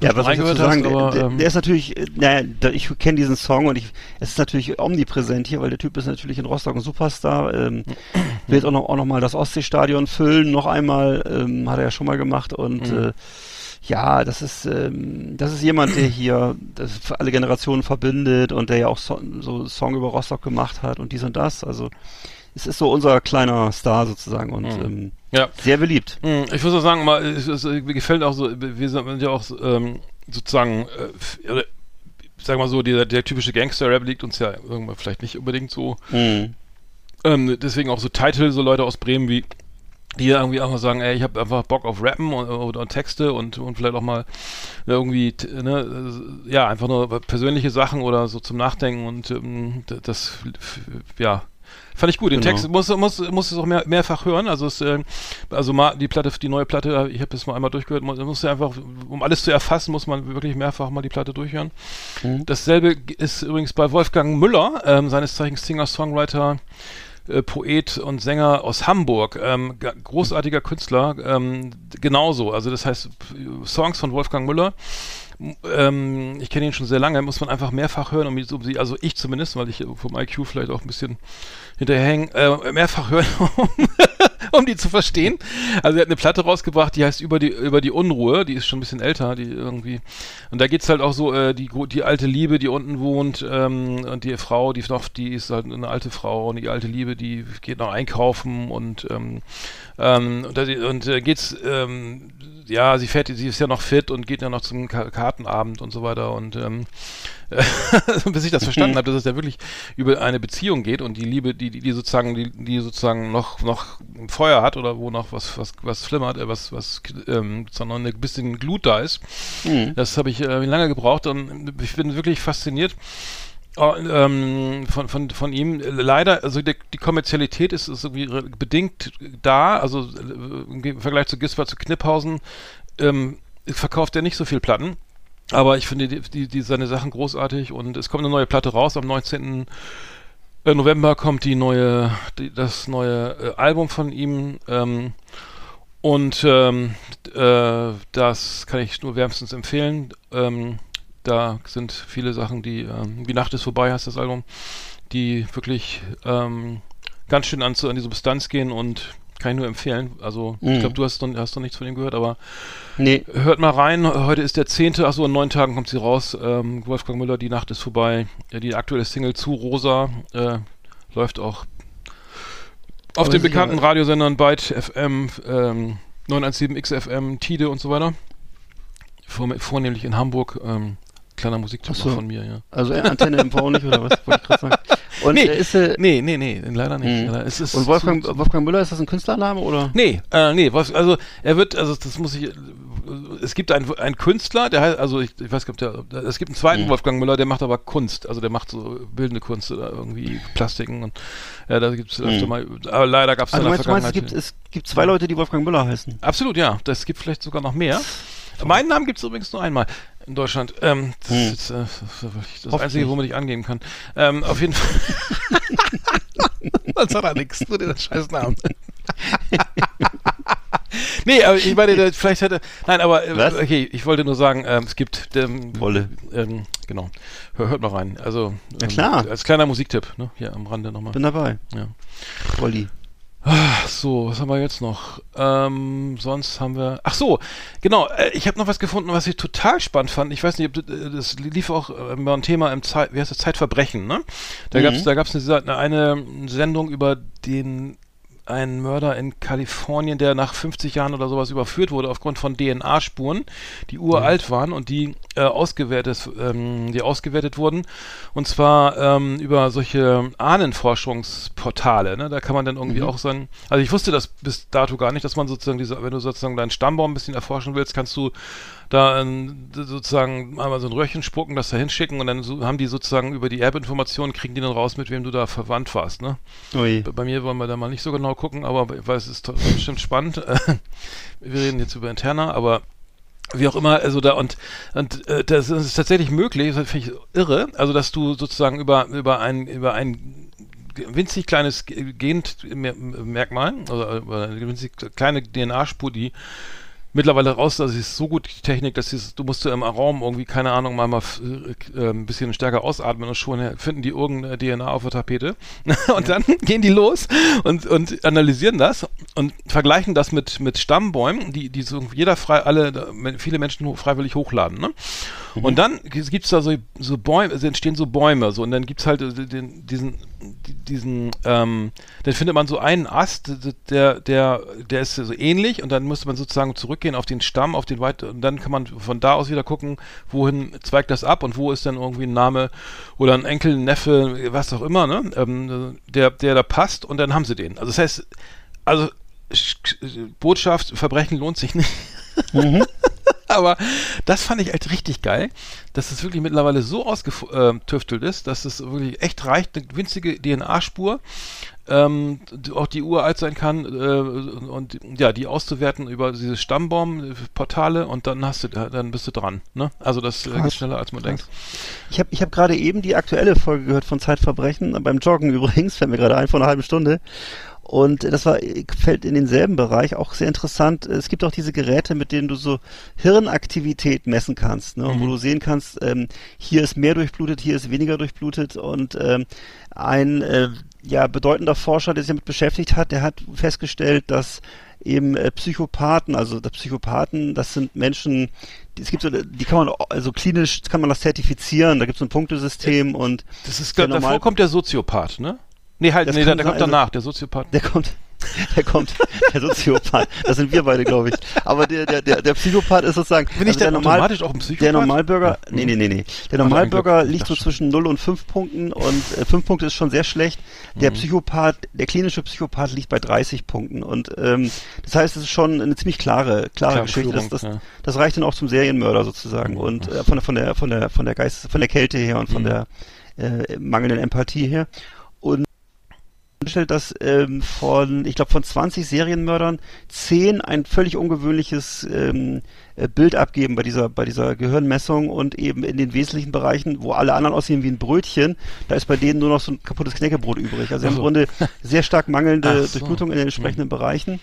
dazu sagen, aber, der ist natürlich, ich kenne diesen Song und es ist natürlich omnipräsent hier, weil der Typ ist natürlich in Rostock ein Superstar, wird auch noch mal das Ostseestadion füllen, noch einmal, hat er ja schon mal gemacht und ja, das ist jemand, der hier alle Generationen verbindet und der ja auch so Song über Rostock gemacht hat und dies und das. Also es ist so unser kleiner Star sozusagen und sehr beliebt. Ich würde sagen, mir gefällt auch so, wir sind ja auch sozusagen, sagen wir mal so, der typische Gangster-Rap liegt uns ja irgendwann vielleicht nicht unbedingt so. Deswegen auch so Titel, so Leute aus Bremen wie die irgendwie auch mal sagen, ich habe einfach Bock auf Rappen und Texte und vielleicht auch mal irgendwie, einfach nur persönliche Sachen oder so zum Nachdenken und fand ich gut. Den Text muss es auch mehrfach hören, die neue Platte, ich habe das mal einmal durchgehört, man muss ja einfach, um alles zu erfassen, muss man wirklich mehrfach mal die Platte durchhören. Dasselbe ist übrigens bei Wolfgang Müller, seines Zeichens Singer-Songwriter, Poet und Sänger aus Hamburg, großartiger Künstler, genauso. Also das heißt, Songs von Wolfgang Müller, ich kenne ihn schon sehr lange, muss man einfach mehrfach hören, also ich zumindest, weil ich vom IQ vielleicht auch ein bisschen hinterherhänge, mehrfach hören, um die zu verstehen. Also er hat eine Platte rausgebracht, die heißt über die Unruhe, die ist schon ein bisschen älter, die irgendwie. Und da geht's halt auch so, die alte Liebe, die unten wohnt, und die Frau, die ist halt eine alte Frau und die alte Liebe, die geht noch einkaufen sie ist ja noch fit und geht ja noch zum Kartenabend und so weiter und bis ich das verstanden habe, dass es ja wirklich über eine Beziehung geht und die Liebe, die sozusagen noch Feuer hat oder wo noch was flimmert, sondern ein bisschen Glut da ist. Das habe ich lange gebraucht und ich bin wirklich fasziniert von ihm. Leider, also die Kommerzialität ist irgendwie bedingt da, also im Vergleich zu Gisbert, zu Kniphausen verkauft er nicht so viel Platten. Aber ich finde die seine Sachen großartig und es kommt eine neue Platte raus. Am 19. November kommt das neue Album von ihm das kann ich nur wärmstens empfehlen. Da sind viele Sachen, die Die Nacht ist vorbei heißt das Album, die wirklich ganz schön an die Substanz gehen und kann ich nur empfehlen. Also, ich glaube, du hast noch nichts von ihm gehört, aber nee. Hört mal rein. Heute ist der 10. In 9 Tagen kommt sie raus. Wolfgang Müller, die Nacht ist vorbei. Ja, die aktuelle Single zu Rosa läuft auch auf den bekannten Radiosendern Byte FM, 917 XFM, Tide und so weiter. Vornehmlich in Hamburg. Kleiner Musiktipp von mir, ja. Also Antenne MV nicht, oder was? Wollte ich gerade sagen. Und nee, leider nicht. Und Wolfgang Müller, ist das ein Künstlername, oder? Nee, also er wird, also das muss ich, es gibt einen Künstler, der heißt, also ich weiß nicht, es gibt einen zweiten Wolfgang Müller, der macht aber Kunst, also der macht so bildende Kunst oder irgendwie Plastiken und ja, da gibt es öfter mal, aber leider gab es in der Vergangenheit. Du meinst, es gibt zwei Leute, die Wolfgang Müller heißen? Absolut, ja, das gibt vielleicht sogar noch mehr. Meinen Namen gibt es übrigens nur einmal in Deutschland. Das ist das Einzige, womit ich angeben kann. Auf jeden Fall. Das hat er nichts, nur den scheiß Namen. Nee, aber ich meine, vielleicht hätte... Nein, aber okay, ich wollte nur sagen, es gibt... Wolle. Genau. Hört mal rein. Also, ja, klar. Als kleiner Musiktipp, ne? Hier am Rande nochmal. Bin dabei. Ja. Wolli. So, was haben wir jetzt noch? Sonst haben wir... Ach so, genau. Ich habe noch was gefunden, was ich total spannend fand. Ich weiß nicht, ob das lief auch über ein Thema im Zeitverbrechen, ne? Da gab's eine Sendung über einen Mörder in Kalifornien, der nach 50 Jahren oder sowas überführt wurde aufgrund von DNA-Spuren, die uralt waren und die ausgewertet wurden. Und zwar über solche Ahnenforschungsportale. Ne? Da kann man dann irgendwie auch sagen, also ich wusste das bis dato gar nicht, dass man sozusagen wenn du sozusagen deinen Stammbaum ein bisschen erforschen willst, kannst du da sozusagen einmal so ein Röhrchen spucken, das da hinschicken und dann haben die sozusagen über die Erbinformationen, kriegen die dann raus, mit wem du da verwandt warst. Ne? Bei mir wollen wir da mal nicht so genau gucken, aber ich weiß, es ist bestimmt spannend. Wir reden jetzt über Interna, aber wie auch immer, also da und das ist tatsächlich möglich, das finde ich irre, also dass du sozusagen über ein winzig kleines Genmerkmal, also über eine winzig kleine DNA-Spur, die mittlerweile raus, also es ist so gut die Technik, du musst im Raum irgendwie, keine Ahnung, mal ein bisschen stärker ausatmen und schon finden die irgendeine DNA auf der Tapete und dann gehen die los und analysieren das und vergleichen das mit Stammbäumen, die so viele Menschen freiwillig hochladen, ne? Und dann gibt's da so Bäume, also entstehen so Bäume, so, und dann gibt's halt dann findet man so einen Ast, der ist so ähnlich, und dann müsste man sozusagen zurückgehen auf den Stamm, und dann kann man von da aus wieder gucken, wohin zweigt das ab und wo ist dann irgendwie ein Name oder ein Enkel, ein Neffe, was auch immer, ne? Der da passt, und dann haben sie den. Also das heißt, Botschaft, Verbrechen lohnt sich nicht. Aber das fand ich halt richtig geil, dass es wirklich mittlerweile so ausgetüftelt ist, dass es wirklich echt reicht, eine winzige DNA-Spur, auch die uralt sein kann, und ja, die auszuwerten über diese Stammbaumportale, und dann dann bist du dran. Ne? Also das geht schneller, als man denkt. Ich hab gerade eben die aktuelle Folge gehört von Zeitverbrechen, beim Joggen übrigens, fällt mir gerade ein, vor einer halben Stunde. Und das fällt in denselben Bereich, auch sehr interessant. Es gibt auch diese Geräte, mit denen du so Hirnaktivität messen kannst, ne? Wo du sehen kannst, hier ist mehr durchblutet, hier ist weniger durchblutet. Und ein bedeutender Forscher, der sich damit beschäftigt hat, der hat festgestellt, dass eben Psychopathen, das sind Menschen, klinisch kann man das zertifizieren, da gibt es ein Punktesystem. Und das ist klar, davor kommt der Soziopath, ne? Der kommt danach, der Soziopath. Der Soziopath. Das sind wir beide, glaube ich. Aber der Psychopath ist sozusagen... Bin ich denn automatisch auch ein Psychopath? Der Normalbürger... Nee. Der Normalbürger liegt so zwischen 0 und 5 Punkten, und 5 Punkte ist schon sehr schlecht. Der Psychopath, der klinische Psychopath liegt bei 30 Punkten. Und das heißt, es ist schon eine ziemlich klare Geschichte. Das reicht dann auch zum Serienmörder sozusagen. Und von der Kälte her und von der mangelnden Empathie her. Und stellt, dass von 20 Serienmördern 10 ein völlig ungewöhnliches Bild abgeben bei dieser Gehirnmessung, und eben in den wesentlichen Bereichen, wo alle anderen aussehen wie ein Brötchen, da ist bei denen nur noch so ein kaputtes Knäckebrot übrig. Also im Grunde sehr stark mangelnde Durchblutung in den entsprechenden Bereichen.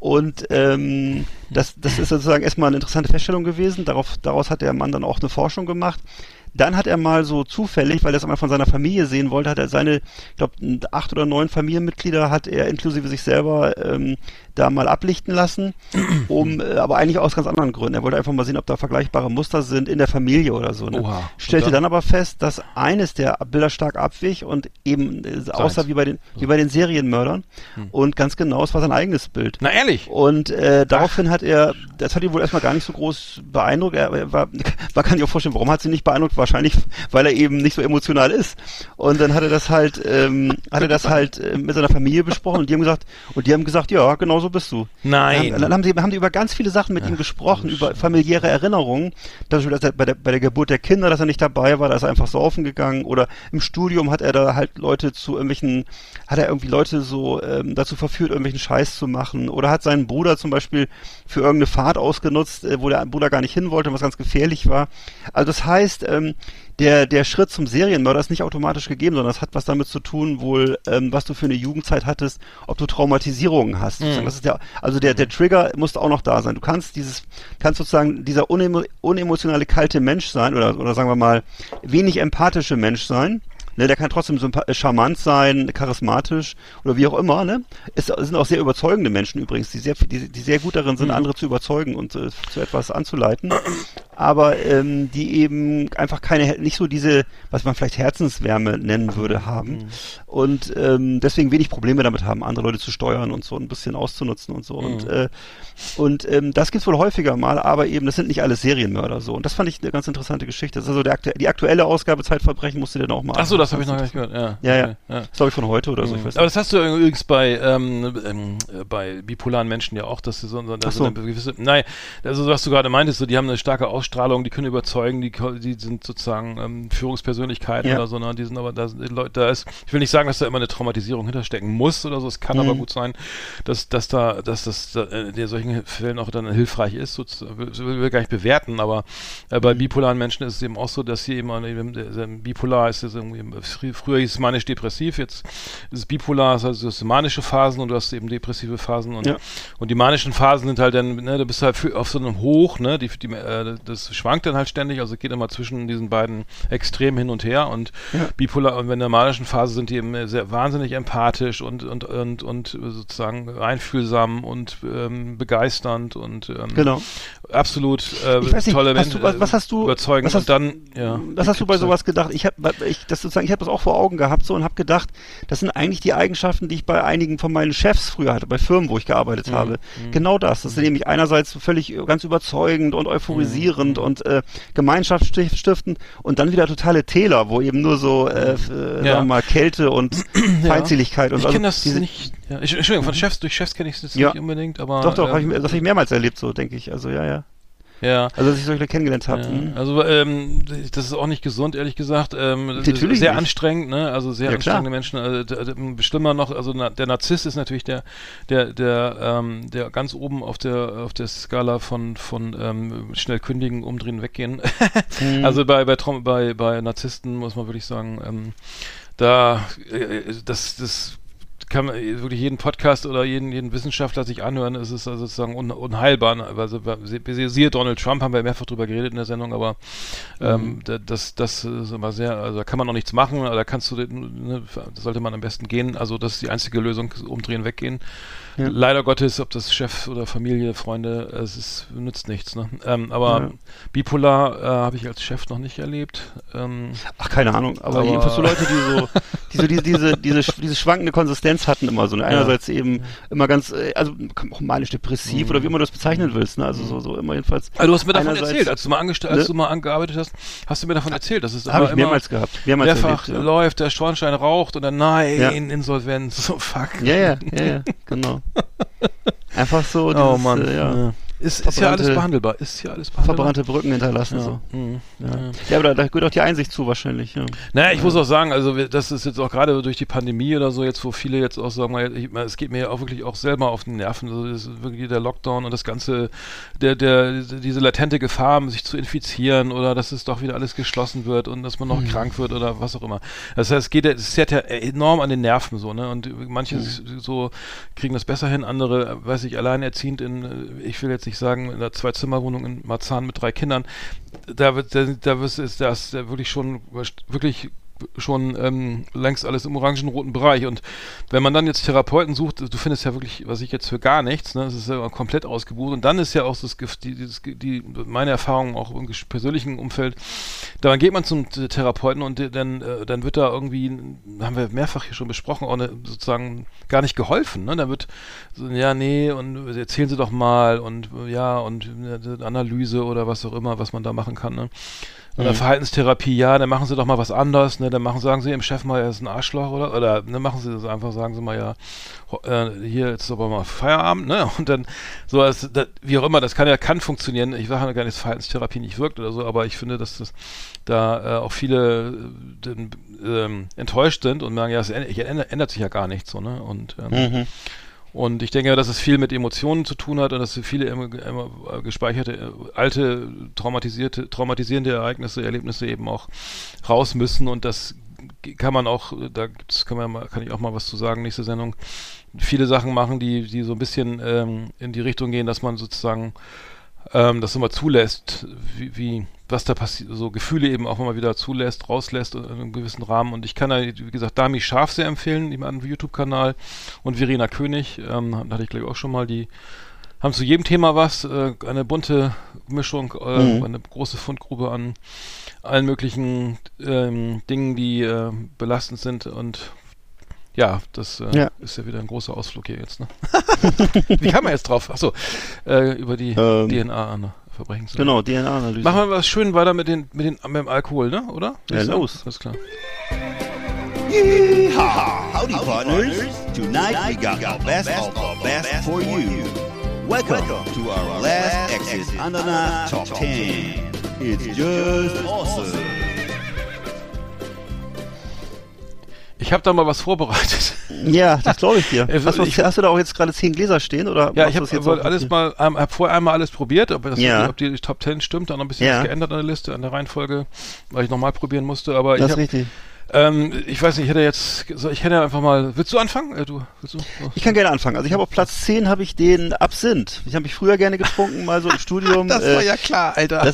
Und das ist sozusagen erstmal eine interessante Feststellung gewesen. Daraus hat der Mann dann auch eine Forschung gemacht. Dann hat er mal so zufällig, weil er es einmal von seiner Familie sehen wollte, hat er seine, ich glaube, 8 oder 9 Familienmitglieder hat er inklusive sich selber da mal ablichten lassen, aber eigentlich aus ganz anderen Gründen. Er wollte einfach mal sehen, ob da vergleichbare Muster sind in der Familie oder so. Ne? Oha, stellte dann aber fest, dass eines der Bilder stark abwich und eben aussah wie bei den Serienmördern. Und ganz genau, es war sein eigenes Bild. Na ehrlich? Und daraufhin das hat ihn wohl erstmal gar nicht so groß beeindruckt. Man kann sich auch vorstellen, warum hat sie ihn nicht beeindruckt? Wahrscheinlich, weil er eben nicht so emotional ist. Und dann hat er das halt mit seiner Familie besprochen, und die haben gesagt, ja, genau so bist du. Nein. Dann haben die über ganz viele Sachen mit ihm gesprochen, über familiäre Erinnerungen, dass er bei der Geburt der Kinder, dass er nicht dabei war, da ist er einfach saufen gegangen, oder im Studium hat er da halt Leute so dazu verführt, irgendwelchen Scheiß zu machen, oder hat seinen Bruder zum Beispiel für irgendeine Fahrt ausgenutzt, wo der Bruder gar nicht hin wollte und was ganz gefährlich war. Also das heißt, der Schritt zum Serienmörder ist nicht automatisch gegeben, sondern das hat was damit zu tun, wohl, was du für eine Jugendzeit hattest, ob du Traumatisierungen hast. Mhm. Das ist ja, also der Trigger muss auch noch da sein. Du kannst sozusagen dieser unemotionale, kalte Mensch sein oder sagen wir mal, wenig empathische Mensch sein. Ne, der kann trotzdem charmant sein, charismatisch oder wie auch immer. Ne? Es sind auch sehr überzeugende Menschen übrigens, die sehr gut darin sind, andere zu überzeugen und zu etwas anzuleiten. Aber die eben einfach nicht so diese, was man vielleicht Herzenswärme nennen würde, haben. Mhm. Und deswegen wenig Probleme damit haben, andere Leute zu steuern und so ein bisschen auszunutzen und so. Mhm. Und das gibt's wohl häufiger mal, aber eben, das sind nicht alles Serienmörder so. Und das fand ich eine ganz interessante Geschichte. Das ist also die aktuelle Ausgabe Zeitverbrechen musst du dir auch mal anschauen. Achso, das habe ich noch gar nicht gehört. Ja. Das ist, glaube ich, von heute oder so. Ich weiß nicht. Aber das hast du übrigens bei bipolaren Menschen ja auch, dass sie so eine gewisse... Nein, also was du gerade meintest, so, die haben eine starke Ausstrahlung, die können überzeugen, die sind sozusagen Führungspersönlichkeiten oder so, ne? Die sind aber, ich will nicht sagen, dass da immer eine Traumatisierung hinterstecken muss oder so, es kann aber gut sein, dass das in solchen Fällen auch dann hilfreich ist, sozusagen, das will ich gar nicht bewerten, aber bei bipolaren Menschen ist es eben auch so, dass hier eben bipolar ist, früher hieß es manisch-depressiv, jetzt ist es bipolar, also du hast manische Phasen und du hast eben depressive Phasen und die manischen Phasen sind halt dann, ne, da bist du halt auf so einem Hoch, ne, das schwankt dann halt ständig, also geht immer zwischen diesen beiden Extremen hin und her und bipolar, und in der manischen Phase sind die eben sehr wahnsinnig empathisch und sozusagen einfühlsam und begeisternd und absolut tolle Menschen, überzeugend. Was hast du bei sowas gedacht? Ich habe das auch vor Augen gehabt so und habe gedacht, das sind eigentlich die Eigenschaften, die ich bei einigen von meinen Chefs früher hatte, bei Firmen, wo ich gearbeitet habe. Genau das. Das sind nämlich einerseits völlig ganz überzeugend und euphorisierend und gemeinschaftsstiftend und dann wieder totale Täler, wo eben nur so sagen wir mal Kälte und Feindseligkeit und so. Ich kenne das nicht. Ja. Entschuldigung, von Chefs durch Chefs kenne ich es jetzt nicht unbedingt, aber... Doch, das habe ich mehrmals erlebt, so denke ich. Also ja. Also, dass ich solche kennengelernt habe. Ja. Also, das ist auch nicht gesund, ehrlich gesagt. Natürlich sehr anstrengend, ne? Also, sehr anstrengende Menschen. Schlimmer noch, also, der Narzisst ist natürlich der ganz oben auf der Skala von schnell kündigen, umdrehen, weggehen. Also, bei Narzissten muss man wirklich sagen, das kann man wirklich jeden Podcast oder jeden Wissenschaftler sich anhören, es ist also sozusagen unheilbar. Also, siehe Donald Trump, haben wir mehrfach drüber geredet in der Sendung, aber das ist immer sehr, also da kann man noch nichts machen, aber da kannst du, ne, da sollte man am besten gehen, also das ist die einzige Lösung, umdrehen, weggehen. Ja. Leider Gottes, ob das Chef oder Familie, Freunde, es ist, nützt nichts. Ne? Bipolar habe ich als Chef noch nicht erlebt. Keine Ahnung, aber jedenfalls so Leute, die diese schwankende Konsistenz hatten immer so. Ne? Einerseits eben immer ganz, also auch manisch-depressiv oder wie immer du das bezeichnen willst. Ne? Also so immer jedenfalls. Also du hast mir davon erzählt, als du mal angearbeitet hast, hast du mir davon erzählt, dass es immer mehrmals gehabt. Mehrfach läuft, der Schornstein raucht und dann Insolvenz, so fuck. Ja, genau. Einfach so. Oh Mann. Ist ja alles behandelbar. Verbrannte Brücken hinterlassen. Ja, so. Aber da gehört auch die Einsicht zu wahrscheinlich. Ja. Naja, ich muss auch sagen, also das ist jetzt auch gerade durch die Pandemie oder so, jetzt wo viele jetzt auch sagen, es geht mir ja auch wirklich auch selber auf den Nerven. Also das ist wirklich der Lockdown und das Ganze, diese latente Gefahr, sich zu infizieren oder dass es doch wieder alles geschlossen wird und dass man noch krank wird oder was auch immer. Das heißt, es zerrt ja enorm an den Nerven so, ne? Und manche so kriegen das besser hin, andere, weiß ich, alleinerziehend ich will jetzt nicht sagen, in einer Zwei-Zimmer-Wohnung in Marzahn mit 3 Kindern, da ist wirklich schon längst alles im orangen-roten Bereich. Und wenn man dann jetzt Therapeuten sucht, du findest ja wirklich, was ich jetzt für gar nichts, ne? Das ist ja komplett ausgebucht. Und dann ist ja auch so meine Erfahrung auch im persönlichen Umfeld, dann geht man zum Therapeuten und dann wird da irgendwie, haben wir mehrfach hier schon besprochen, auch sozusagen gar nicht geholfen. Ne? Da wird so, und erzählen Sie doch mal und Analyse oder was auch immer, was man da machen kann. Ne? Oder Verhaltenstherapie, dann machen Sie doch mal was anderes, ne, sagen Sie dem Chef mal, er ist ein Arschloch, oder machen Sie das einfach, sagen Sie mal, hier, jetzt ist aber mal Feierabend, ne, und dann, wie auch immer, das kann funktionieren, ich sage gar nicht, dass Verhaltenstherapie nicht wirkt oder so, aber ich finde, dass das da auch viele enttäuscht sind und merken, es ändert sich ja gar nichts, so, ne, und Und ich denke, dass es viel mit Emotionen zu tun hat und dass viele immer gespeicherte, alte, traumatisierende Ereignisse, Erlebnisse eben auch raus müssen. Und das kann man auch, kann ich auch mal was zu sagen, nächste Sendung, viele Sachen machen, die so ein bisschen in die Richtung gehen, dass man sozusagen das immer zulässt, wie was da passiert, so Gefühle eben auch immer wieder zulässt, rauslässt in einem gewissen Rahmen. Und ich kann da, wie gesagt, Dami Scharf sehr empfehlen, eben an dem YouTube-Kanal, und Verena König, da hatte ich glaube ich auch schon mal, die haben zu jedem Thema was, eine bunte Mischung, eine große Fundgrube an allen möglichen Dingen, die belastend sind, und ja, das ist ja wieder ein großer Ausflug hier jetzt, ne? Wie kam man jetzt drauf? Achso, über die DNA, ne? Verbrechensanalyse. Genau, DNA-Analyse. Machen wir was schön weiter mit dem Alkohol, ne? Oder? Ja, los. Alles klar. Yeehaw! Howdy, partners. Tonight we got our best for you. Welcome to our last Exit Ananas Top 10. It's just awesome. Ich habe da mal was vorbereitet. Ja, das glaube ich dir. Hast du da auch jetzt gerade 10 Gläser stehen? Oder ja, ich habe vorher einmal alles probiert, ob die Top 10 stimmt, dann noch ein bisschen was geändert an der Liste, an der Reihenfolge, weil ich nochmal probieren musste. Aber das ist richtig. Ich weiß nicht, ich hätte einfach mal... Willst du anfangen? Willst du? Oh. Ich kann gerne anfangen. Also ich habe auf Platz 10 habe ich den Absinth. Ich habe mich früher gerne getrunken, mal so im Studium. Das war ja klar, Alter.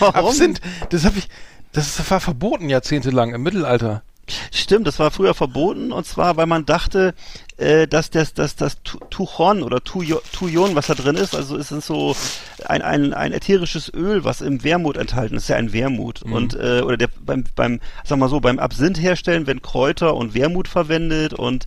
Warum? Absinth, das war verboten jahrzehntelang im Mittelalter. Stimmt, das war früher verboten, und zwar, weil man dachte, dass das Tuchon oder Thujon, was da drin ist, also es ist so ein ätherisches Öl, was im Wermut enthalten ist, ja ein Wermut. Und oder beim Absinth herstellen werden Kräuter und Wermut verwendet, und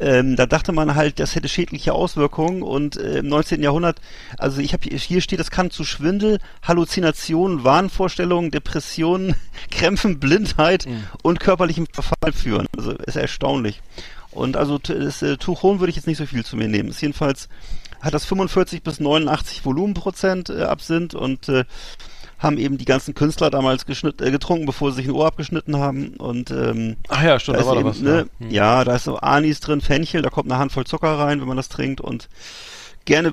da dachte man halt, das hätte schädliche Auswirkungen, und im 19. Jahrhundert, also hier steht, das kann zu Schwindel, Halluzinationen, Wahnvorstellungen, Depressionen, Krämpfen, Blindheit und körperlichem Verfall führen. Also ist erstaunlich. Und also das Tuchon würde ich jetzt nicht so viel zu mir nehmen. Ist jedenfalls, hat das 45 bis 89 Volumenprozent Absinth, und haben eben die ganzen Künstler damals getrunken, bevor sie sich ein Ohr abgeschnitten haben. Und ach ja, stimmt, da war da was. Ne, ja, da ist so Anis drin, Fenchel, da kommt eine Handvoll Zucker rein, wenn man das trinkt. Und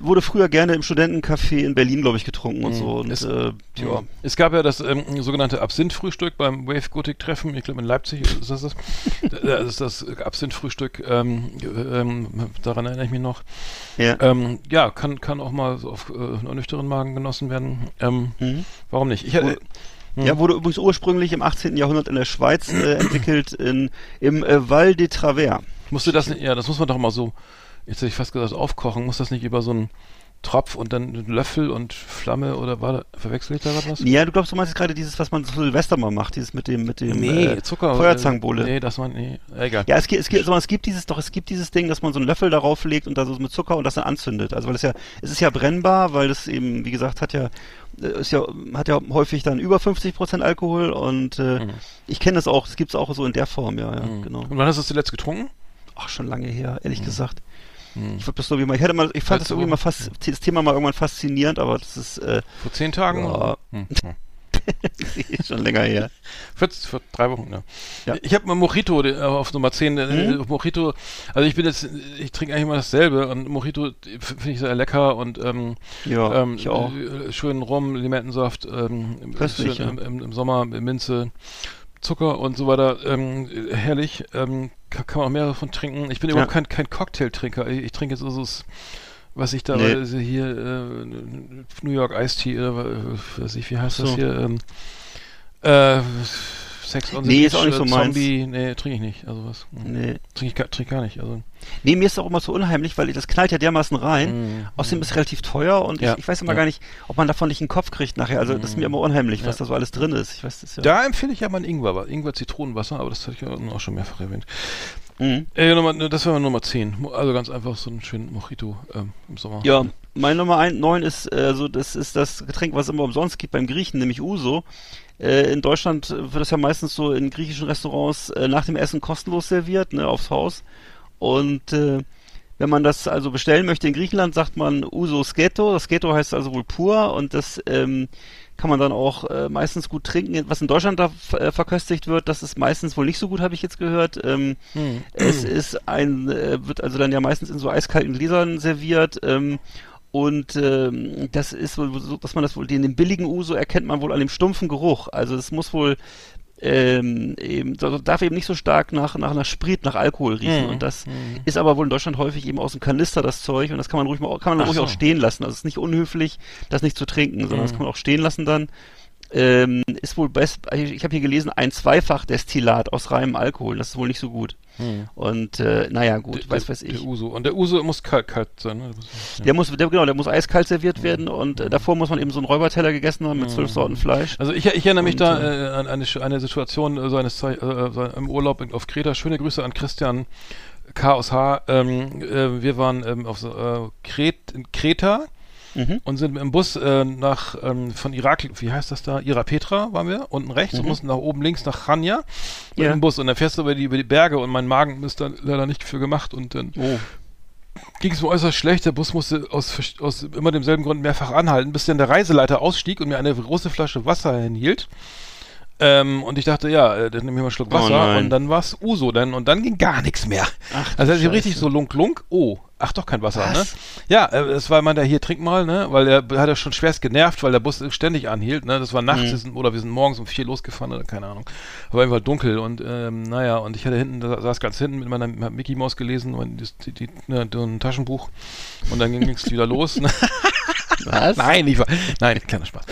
wurde früher gerne im Studentencafé in Berlin, glaube ich, getrunken und so. Und es gab ja das sogenannte Absinth-Frühstück beim Wave Gothic-Treffen, ich glaube in Leipzig ist das. Das ist das Absinth-Frühstück, daran erinnere ich mich noch. Ja, kann auch mal so auf einen nüchternen Magen genossen werden. Warum nicht? Wurde übrigens ursprünglich im 18. Jahrhundert in der Schweiz entwickelt, im Val de Travers. Das muss man doch mal so. Jetzt hätte ich fast gesagt, aufkochen, muss das nicht über so einen Tropf und dann einen Löffel und Flamme, oder verwechsel ich da gerade was? Ja, du meinst gerade dieses, was man zu Silvester mal macht, dieses mit dem Zucker, Feuerzangenbowle. Nee, das man, nee, egal. Ja, es gibt dieses Ding, dass man so einen Löffel darauf legt und da so mit Zucker und das dann anzündet. Also, weil es ist ja brennbar, weil das eben, wie gesagt, hat ja häufig dann über 50% Alkohol, und ich kenne das auch, es gibt es auch so in der Form, genau. Und wann hast du es zuletzt getrunken? Ach, schon lange her, ehrlich gesagt. Ich fand das irgendwie mal das Thema mal irgendwann faszinierend, aber das ist vor 10 Tagen? Ja. Schon länger her. Vor 3 Wochen, ja. Ich habe mal Mojito auf Nummer 10. Mojito, also ich trinke eigentlich immer dasselbe, und Mojito finde ich sehr lecker, und ich auch. Schönen Rum, Limettensaft, im Sommer Minze, Zucker und so weiter, herrlich, kann man auch mehr davon trinken. Ich bin überhaupt kein Cocktailtrinker. Ich trinke jetzt New York Iced Tea, weiß ich, wie heißt das hier, Sex on the Beach, ist auch nicht so Zombie, nee, trinke ich nicht, also was. Nee. Trinke ich gar nicht, also. Nee, mir ist das auch immer so unheimlich, weil das knallt ja dermaßen rein. Außerdem ist es relativ teuer, und ich weiß immer gar nicht, ob man davon nicht einen Kopf kriegt nachher. Also das ist mir immer unheimlich, was da so alles drin ist. Ich weiß das ja. Da empfehle ich ja mal ein Ingwer-Zitronenwasser, aber das hatte ich ja auch schon mehrfach erwähnt. Das wäre Nummer 10. Also ganz einfach so einen schönen Mojito im Sommer. Ja, mein Nummer 9 ist, das ist das Getränk, was es immer umsonst gibt beim Griechen, nämlich Ouzo. In Deutschland wird das ja meistens so in griechischen Restaurants nach dem Essen kostenlos serviert, ne, aufs Haus. Und wenn man das also bestellen möchte in Griechenland, sagt man Ouzo Sketo. Das Sketo heißt also wohl pur, und das kann man dann auch meistens gut trinken. Was in Deutschland da verköstigt wird, das ist meistens wohl nicht so gut, habe ich jetzt gehört. Es ist wird also dann ja meistens in so eiskalten Gläsern serviert. Und das ist wohl so, dass man das wohl, den billigen Uso erkennt man wohl an dem stumpfen Geruch. Also es muss wohl darf eben nicht so stark nach Sprit, nach Alkohol riechen. Und das ist aber wohl in Deutschland häufig eben aus dem Kanister das Zeug, und das kann man ruhig auch stehen lassen. Also es ist nicht unhöflich, das nicht zu trinken, sondern das kann man auch stehen lassen dann. Ist wohl ich habe hier gelesen, ein Zweifachdestillat aus reinem Alkohol, das ist wohl nicht so gut. Und naja, gut, weiß ich. Der Uso muss kalt sein, ne? Ja. Der muss eiskalt serviert werden, und davor muss man eben so einen Räuberteller gegessen haben mit 12 Sorten Fleisch. Also ich erinnere mich an eine Situation im Urlaub auf Kreta. Schöne Grüße an Christian K. aus H. Wir waren in Kreta. Und sind im Bus von Irak, wie heißt das da? Irapetra waren wir, unten rechts, und mussten nach oben links nach Chania mit dem Bus. Und dann fährst du über die Berge, und mein Magen ist da leider nicht für gemacht, und dann ging es mir äußerst schlecht. Der Bus musste aus immer demselben Grund mehrfach anhalten, bis dann der Reiseleiter ausstieg und mir eine große Flasche Wasser hinhielt. Und ich dachte, ja, dann nehme ich mal einen Schluck Wasser, und dann war es Uso, und dann ging gar nichts mehr. Ach, also ich richtig so lunk, ach doch, kein Wasser, was? Ne? Ja, es war immer der, hier, trink mal, ne, weil er hat ja schon schwerst genervt, weil der Bus ständig anhielt, ne, das war nachts, wir sind morgens um 4 losgefahren, oder keine Ahnung, aber war dunkel, und naja, und ich hatte saß ganz hinten mit meiner Mickey Maus gelesen, ein Taschenbuch, und dann ging es wieder los, ne? Was? Nein, kleiner Spaß.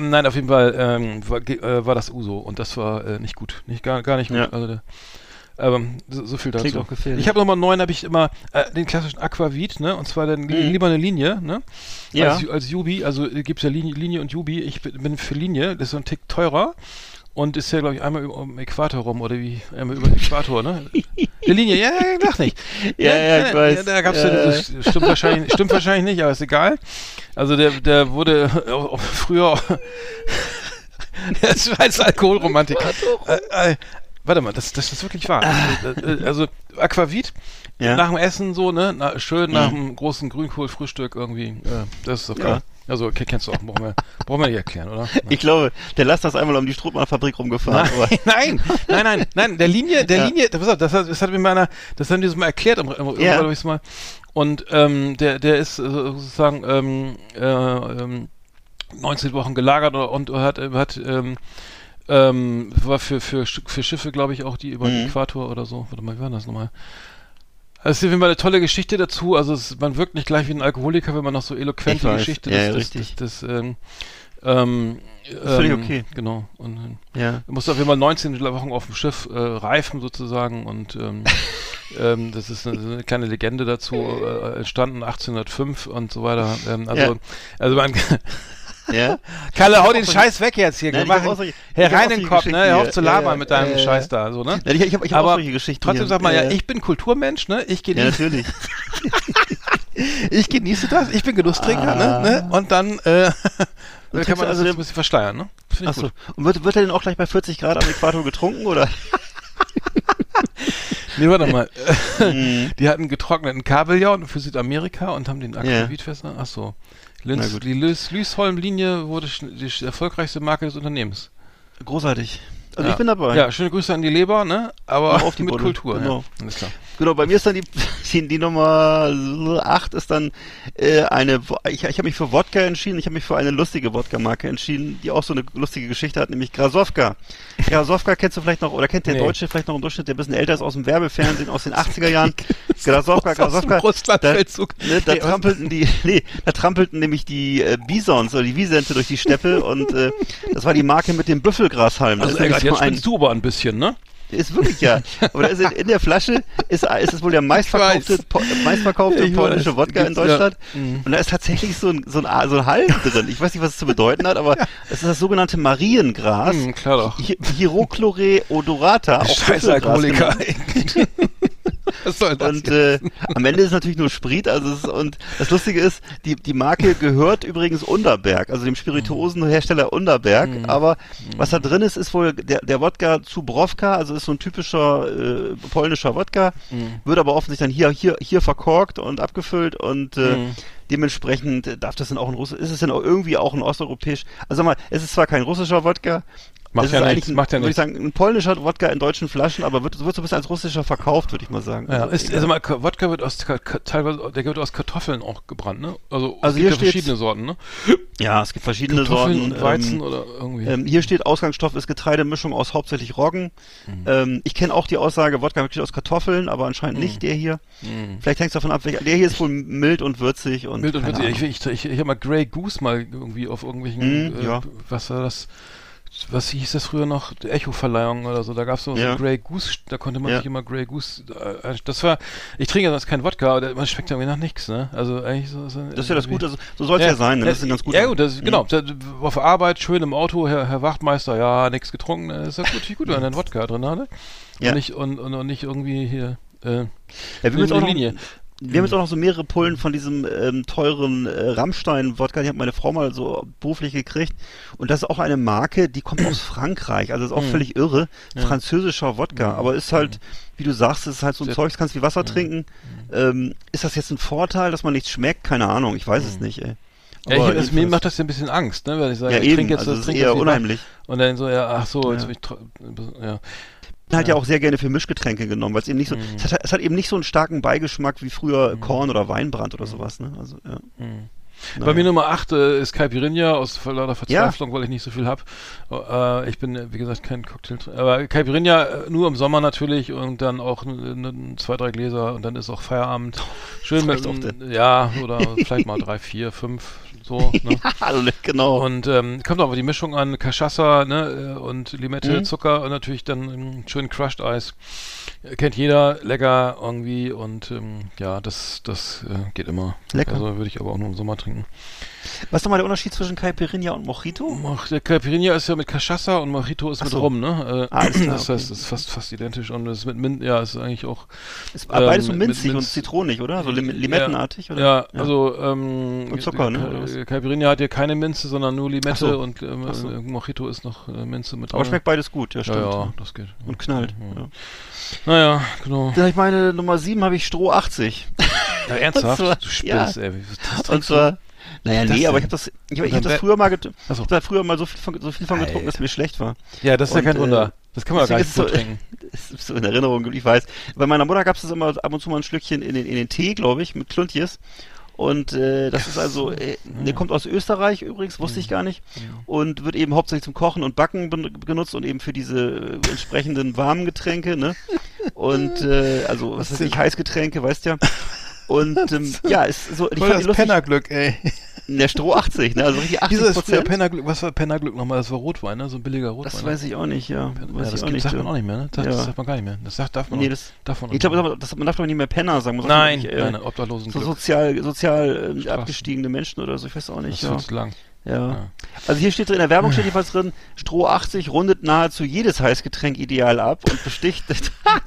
Nein, auf jeden Fall war das Uso, und das war nicht gut. Gar nicht gut. Ja. Also, so viel dazu. Klingt auch gefährlich. Ich habe nochmal 9, habe ich immer den klassischen Aquavit, ne? Und zwar dann lieber eine Linie, ne? Ja. Als Jubi, also gibt es ja Linie und Jubi. Ich bin für Linie, das ist so ein Tick teurer. Und ist ja, glaube ich, einmal um den Äquator rum, oder wie? Einmal über den Äquator, ne? Die Linie, ja, ich dachte nicht. Ich weiß. Ja, da gab's stimmt wahrscheinlich nicht, aber ist egal. Also der wurde früher das war jetzt Alkoholromantik. Warte mal, das ist wirklich wahr. Also Aquavit, nach dem Essen so, ne? Schön nach dem großen Grünkohlfrühstück irgendwie. Das ist doch geil. Also, okay, kennst du auch, brauchen wir nicht erklären, oder? Nein. Ich glaube, der Laster ist einmal um die Strohmannfabrik rumgefahren. Nein, der Linie, das hat mir das haben die das mal erklärt, glaube ich mal. Und der ist sozusagen 19 Wochen gelagert, und war für Schiffe, glaube ich, auch die über den Äquator oder so. Warte mal, wie war das nochmal? Das ist auf jeden Fall eine tolle Geschichte dazu. Also man wirkt nicht gleich wie ein Alkoholiker, wenn man noch so eloquent die Geschichte das ist völlig okay. Genau. Und du musst auf jeden Fall 19 Wochen auf dem Schiff reifen sozusagen, und das ist eine kleine Legende dazu, entstanden 1805 und so weiter. Also man... Ja? Kalle, hau den Scheiß weg jetzt hier. Herein in den Kopf, ne? Hör auf zu labern mit deinem Scheiß da. So, ne? Ich hab auch solche Geschichten. Trotzdem sagt man ich bin Kulturmensch, ne? Ich genieße. Ja, natürlich. Ich genieße das. Ich bin Genusstrinker, ne? Und dann kann man das ein bisschen verschleiern, ne? Finde ich gut. Und wird er denn auch gleich bei 40 Grad am Äquator getrunken, oder? Nee, warte mal. Die hatten getrockneten Kabeljau für Südamerika und haben den Aquavitfässer. Ach so. Die Lüßholm-Linie wurde die erfolgreichste Marke des Unternehmens. Großartig. Also ich bin dabei. Ja, schöne Grüße an die Leber, ne? Aber auf die mit Boden. Kultur. Genau. Ja. Alles klar. Genau, bei mir ist dann die Nummer 8 ist dann ich habe mich für Wodka entschieden, ich habe mich für eine lustige Wodka-Marke entschieden, die auch so eine lustige Geschichte hat, nämlich Krasovka. Krasovka kennst du vielleicht noch, oder kennt der Deutsche vielleicht noch im Durchschnitt, der ein bisschen älter ist, aus dem Werbefernsehen aus den 80er Jahren. Krasovka. Da trampelten nämlich die Bisons oder die Wisente durch die Steppe, und das war die Marke mit dem Büffelgrashalm. Also jetzt spinnst du aber ein bisschen, ne? Ist wirklich, ja. Aber da ist in der Flasche ist es wohl der meistverkaufte polnische Wodka in Deutschland. Ja. Und da ist tatsächlich so ein Halm drin. Ich weiß nicht, was es zu bedeuten hat, aber es ist das sogenannte Mariengras. Klar doch. Hierochlore odorata. Scheiß Alkoholiker. Was soll das? Und am Ende ist natürlich nur Sprit. Also und das Lustige ist, die Marke gehört übrigens Underberg, also dem Spirituosenhersteller Underberg. Aber was da drin ist wohl der Wodka Zubrowka, also ist so ein typischer polnischer Wodka, wird aber offensichtlich dann hier verkorkt und abgefüllt und dementsprechend darf das dann auch ist es dann auch irgendwie auch ein osteuropäisch, also sag mal, es ist zwar kein russischer Wodka, es ist eigentlich, würde ich sagen, ein polnischer Wodka in deutschen Flaschen, aber wird so ein bisschen als russischer verkauft, würde ich mal sagen. Ja, also mal, Wodka wird teilweise aus Kartoffeln auch gebrannt, ne? Also es gibt verschiedene Sorten, ne? Ja, es gibt verschiedene Kartoffeln Sorten. Und Weizen oder irgendwie. Hier steht, Ausgangsstoff ist Getreidemischung aus hauptsächlich Roggen. Ich kenne auch die Aussage, Wodka besteht aus Kartoffeln, aber anscheinend nicht der hier. Vielleicht hängt es davon ab, der hier ist wohl mild und würzig. Und mild und würzig. Ich habe mal Grey Goose mal irgendwie auf irgendwelchen, was war das? Was hieß das früher noch? Echo-Verleihung oder so. Da gab es so Grey Goose, da konnte man sich immer Grey Goose... Ich trinke ja sonst keinen Wodka, aber man schmeckt irgendwie nach nichts, ne? Also eigentlich so das ist ja das Gute, also, so soll es ja sein, ne? Das ist ein ganz guter... Ja gut, genau. Auf Arbeit, schön im Auto, Herr Wachtmeister, nichts getrunken, das ist ja gut, wenn ein Wodka drin hat, ne? Und nicht irgendwie hier... Wir haben jetzt auch noch so mehrere Pullen von diesem teuren Rammstein-Wodka, die hat meine Frau mal so beruflich gekriegt. Und das ist auch eine Marke, die kommt aus Frankreich, also ist auch völlig irre. Ja. Französischer Wodka, aber ist halt, wie du sagst, ist halt so ein Zeugs, kannst wie Wasser trinken. Ist das jetzt ein Vorteil, dass man nichts schmeckt? Keine Ahnung, ich weiß es nicht, ey. Ja, mir macht das ja ein bisschen Angst, ne? Weil ich sage, ich trinke jetzt also das ist eher unheimlich. Und dann so, jetzt bin ich... hat ja auch sehr gerne für Mischgetränke genommen, weil es eben nicht so, es hat eben nicht so einen starken Beigeschmack wie früher Korn oder Weinbrand oder sowas, ne? Also, Bei mir Nummer 8 ist Caipirinha aus lauter Verzweiflung, weil ich nicht so viel habe. Ich bin, wie gesagt, kein Cocktail. Aber Caipirinha nur im Sommer natürlich und dann auch 2, 3 Gläser und dann ist auch Feierabend. Schön mit oder vielleicht mal 3, 4, 5. So, ne? Genau. Und kommt auch die Mischung an, Cachaça, ne, und Limette, Zucker und natürlich dann schön Crushed Eis. Kennt jeder, lecker irgendwie und das geht immer. Lecker. Also würde ich aber auch nur im Sommer trinken. Was ist nochmal der Unterschied zwischen Caipirinha und Mojito? Der Caipirinha ist ja mit Cachaça und Mojito ist mit Rum, ne? Das heißt, es ist fast identisch und es ist mit Minz, ist eigentlich auch... Es ist beides so minzig und zitronig, oder? So limettenartig, oder? Ja, also... und Zucker, ne? Caipirinha hat ja keine Minze, sondern nur Limette und Mojito ist noch Minze mit Rum. Aber schmeckt beides gut, ja, stimmt. Ja, das geht. Und knallt. Ja. Naja, genau. Dann habe ich meine Nummer 7, habe ich Stroh 80. Ja, ernsthaft? Du spinnst, ey. Und zwar... Naja, nee, aber ich hab das früher mal so viel von getrunken, dass mir schlecht war. Ja, das ist ja kein Wunder. Das kann man gar nicht so trinken. Das ist so in Erinnerung, ich weiß. Bei meiner Mutter gab es das immer ab und zu mal ein Schlückchen in den Tee, glaube ich, mit Kluntjes. Und das ist also, der kommt aus Österreich übrigens, wusste ich gar nicht. Und wird eben hauptsächlich zum Kochen und Backen genutzt und eben für diese entsprechenden warmen Getränke, ne? Und also, was weiß ich, Heißgetränke, weißt ja. Und ist so... Ich fand das Pennerglück, ey. Der Stroh 80, ne? Also richtig 80%. Ist der Pennerglück, was war Pennerglück nochmal? Das war Rotwein, ne? So ein billiger Rotwein. Das weiß ich auch nicht, sagt man auch nicht mehr, ne? Das sagt man gar nicht mehr. Das darf man auch nicht. Ich glaube, man darf doch nicht mehr Penner sagen. Nein, Obdachlosen. So sozial abgestiegene Menschen oder so, ich weiß auch nicht. Das ist zu lang. Ja. Also hier steht drin, in der Werbung steht jedenfalls drin, Stroh 80 rundet nahezu jedes Heißgetränk ideal ab und besticht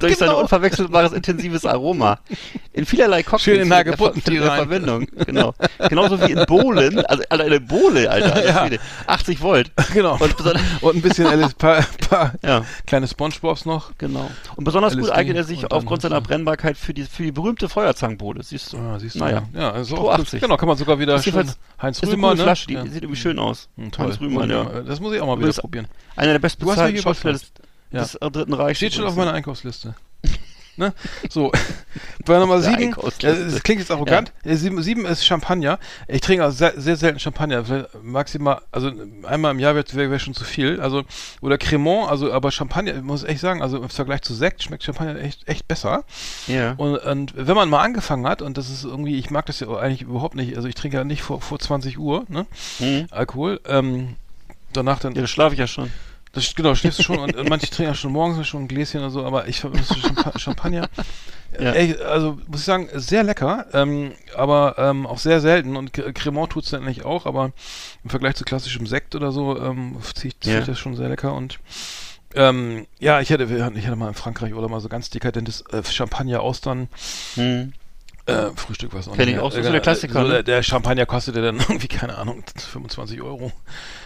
durch sein unverwechselbares intensives Aroma. In vielerlei Cocktails in der Verwendung. Genau. Genauso wie in Bohlen, also eine Bohle, Alter. Ja. 80 Volt. Genau. Und ein bisschen kleine Spongebobs noch. Genau. Und besonders gut eignet er sich aufgrund seiner Brennbarkeit für die berühmte Feuerzangenbohle. Siehst du? Ah, siehst du. Naja. Ja, also Stroh 80. Genau, kann man sogar wieder Heinz Rühmann, ne? Irgendwie schön aus. Toll. Rühmann, das muss ich auch mal wieder probieren. Einer der bestbezahlten Schauspieler des Dritten Reichs. Steht schon auf meiner Einkaufsliste. Ne? So, bei Nummer 7, das klingt jetzt arrogant, 7 ist Champagner. Ich trinke also sehr selten Champagner, vielleicht maximal, also einmal im Jahr wäre schon zu viel, also, oder Cremant, also, aber Champagner, muss ich echt sagen, also im Vergleich zu Sekt schmeckt Champagner echt besser. Ja. Und wenn man mal angefangen hat, und das ist irgendwie, ich mag das ja eigentlich überhaupt nicht, also ich trinke ja nicht vor 20 Uhr, ne, Alkohol, danach dann... Ja, da schlafe ich ja schon. Genau, schläfst du schon und manche trinken ja schon morgens schon ein Gläschen oder so, aber ich vermisse Champagner. Ja. Ey, also muss ich sagen, sehr lecker, aber auch sehr selten und Cremant tut es dann eigentlich auch, aber im Vergleich zu klassischem Sekt oder so zieht das schon sehr lecker und Ja, ich hatte mal in Frankreich oder mal so ganz dekadentes Champagner-Austern. Frühstück war es noch nicht. Kenn ich auch, so der Klassiker. So, der Champagner kostete dann irgendwie, keine Ahnung, 25 €.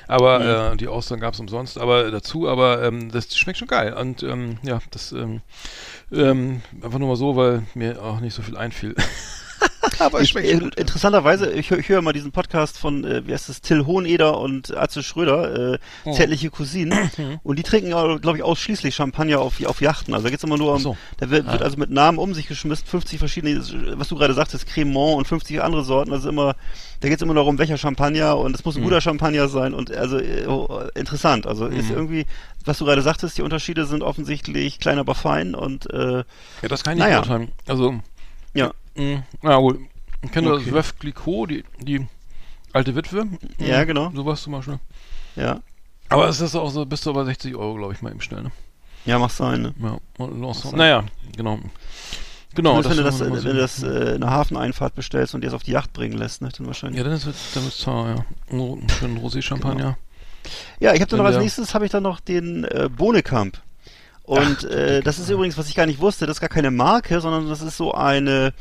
Aber die Austern gab es umsonst, aber das schmeckt schon geil. Und ja, das einfach nur mal so, weil mir auch nicht so viel einfiel. Aber interessanterweise, ich höre mal diesen Podcast von, wie heißt das, Till Hoheneder und Atze Schröder, Zärtliche Cousinen. Und die trinken, glaube ich, ausschließlich Champagner auf Yachten. Also da geht es immer nur um, da wird also mit Namen um sich geschmissen, 50 verschiedene, was du gerade sagtest, Cremant und 50 andere Sorten. Also immer, da geht es immer darum, welcher Champagner, und es muss ein guter Champagner sein. Und also interessant. Also ist irgendwie, was du gerade sagtest, die Unterschiede sind offensichtlich klein, aber fein. Und ja, das kann ich nicht beurteilen. Also ja. Na gut, ich kenne das Veuve Clicquot, die alte Witwe. Ja, genau. Sowas zum Beispiel. Ja. Aber es ist auch so, bist du aber 60 €, glaube ich, mal eben schnell, ne? Ja, mach's sein, ne? Ja, naja, genau. Wenn du das eine Hafeneinfahrt bestellst und dir das auf die Yacht bringen lässt, ne? Dann wahrscheinlich. Ja, dann ist es teuer, ja. Einen schönen Rosé-Champagner. Genau. Ja, ich habe dann noch als nächstes, den Bohnekamp. Und das ist übrigens, was ich gar nicht wusste, das ist gar keine Marke, sondern das ist so eine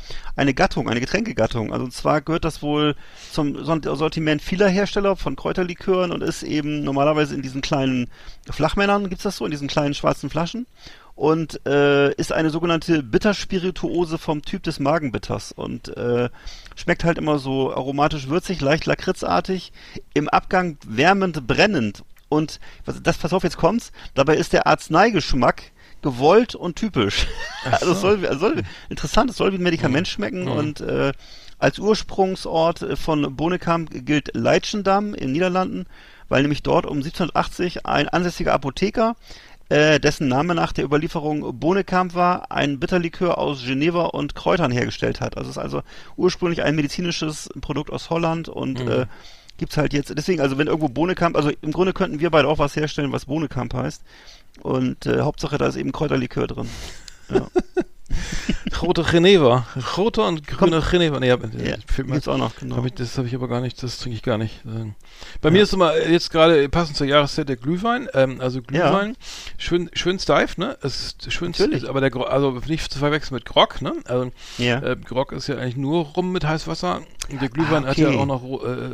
Gattung, eine Getränkegattung. Also und zwar gehört das wohl zum Sortiment vieler Hersteller von Kräuterlikören und ist eben normalerweise in diesen kleinen Flachmännern, gibt's das so, in diesen kleinen schwarzen Flaschen. Und ist eine sogenannte Bitterspirituose vom Typ des Magenbitters und schmeckt halt immer so aromatisch würzig, leicht lakritzartig, im Abgang wärmend, brennend. Und, pass auf, jetzt kommt's, dabei ist der Arzneigeschmack gewollt und typisch. So. Also es soll wie ein Medikament schmecken. Und als Ursprungsort von Bohnekamp gilt Leitschendamm in den Niederlanden, weil nämlich dort um 1780 ein ansässiger Apotheker, dessen Name nach der Überlieferung Bohnekamp war, ein Bitterlikör aus Geneva und Kräutern hergestellt hat. Also es ist also ursprünglich ein medizinisches Produkt aus Holland und gibt's halt jetzt, deswegen, also wenn irgendwo Bohnekamp, also im Grunde könnten wir beide auch was herstellen, was Bohnekamp heißt. Und Hauptsache, da ist eben Kräuterlikör drin. Ja. Rote Geneva. Rote und grüne Geneva. Nee, gibt's auch noch, genau. Das habe ich aber gar nicht, das trinke ich gar nicht. Bei mir ist immer, jetzt gerade passend zur Jahreszeit, der Glühwein. Also Glühwein, schön steif, ne? Es ist schön steif, aber also nicht zu verwechseln mit Grog, ne? Also, Grog ist ja eigentlich nur rum mit Heißwasser. Der Glühwein hat ja auch noch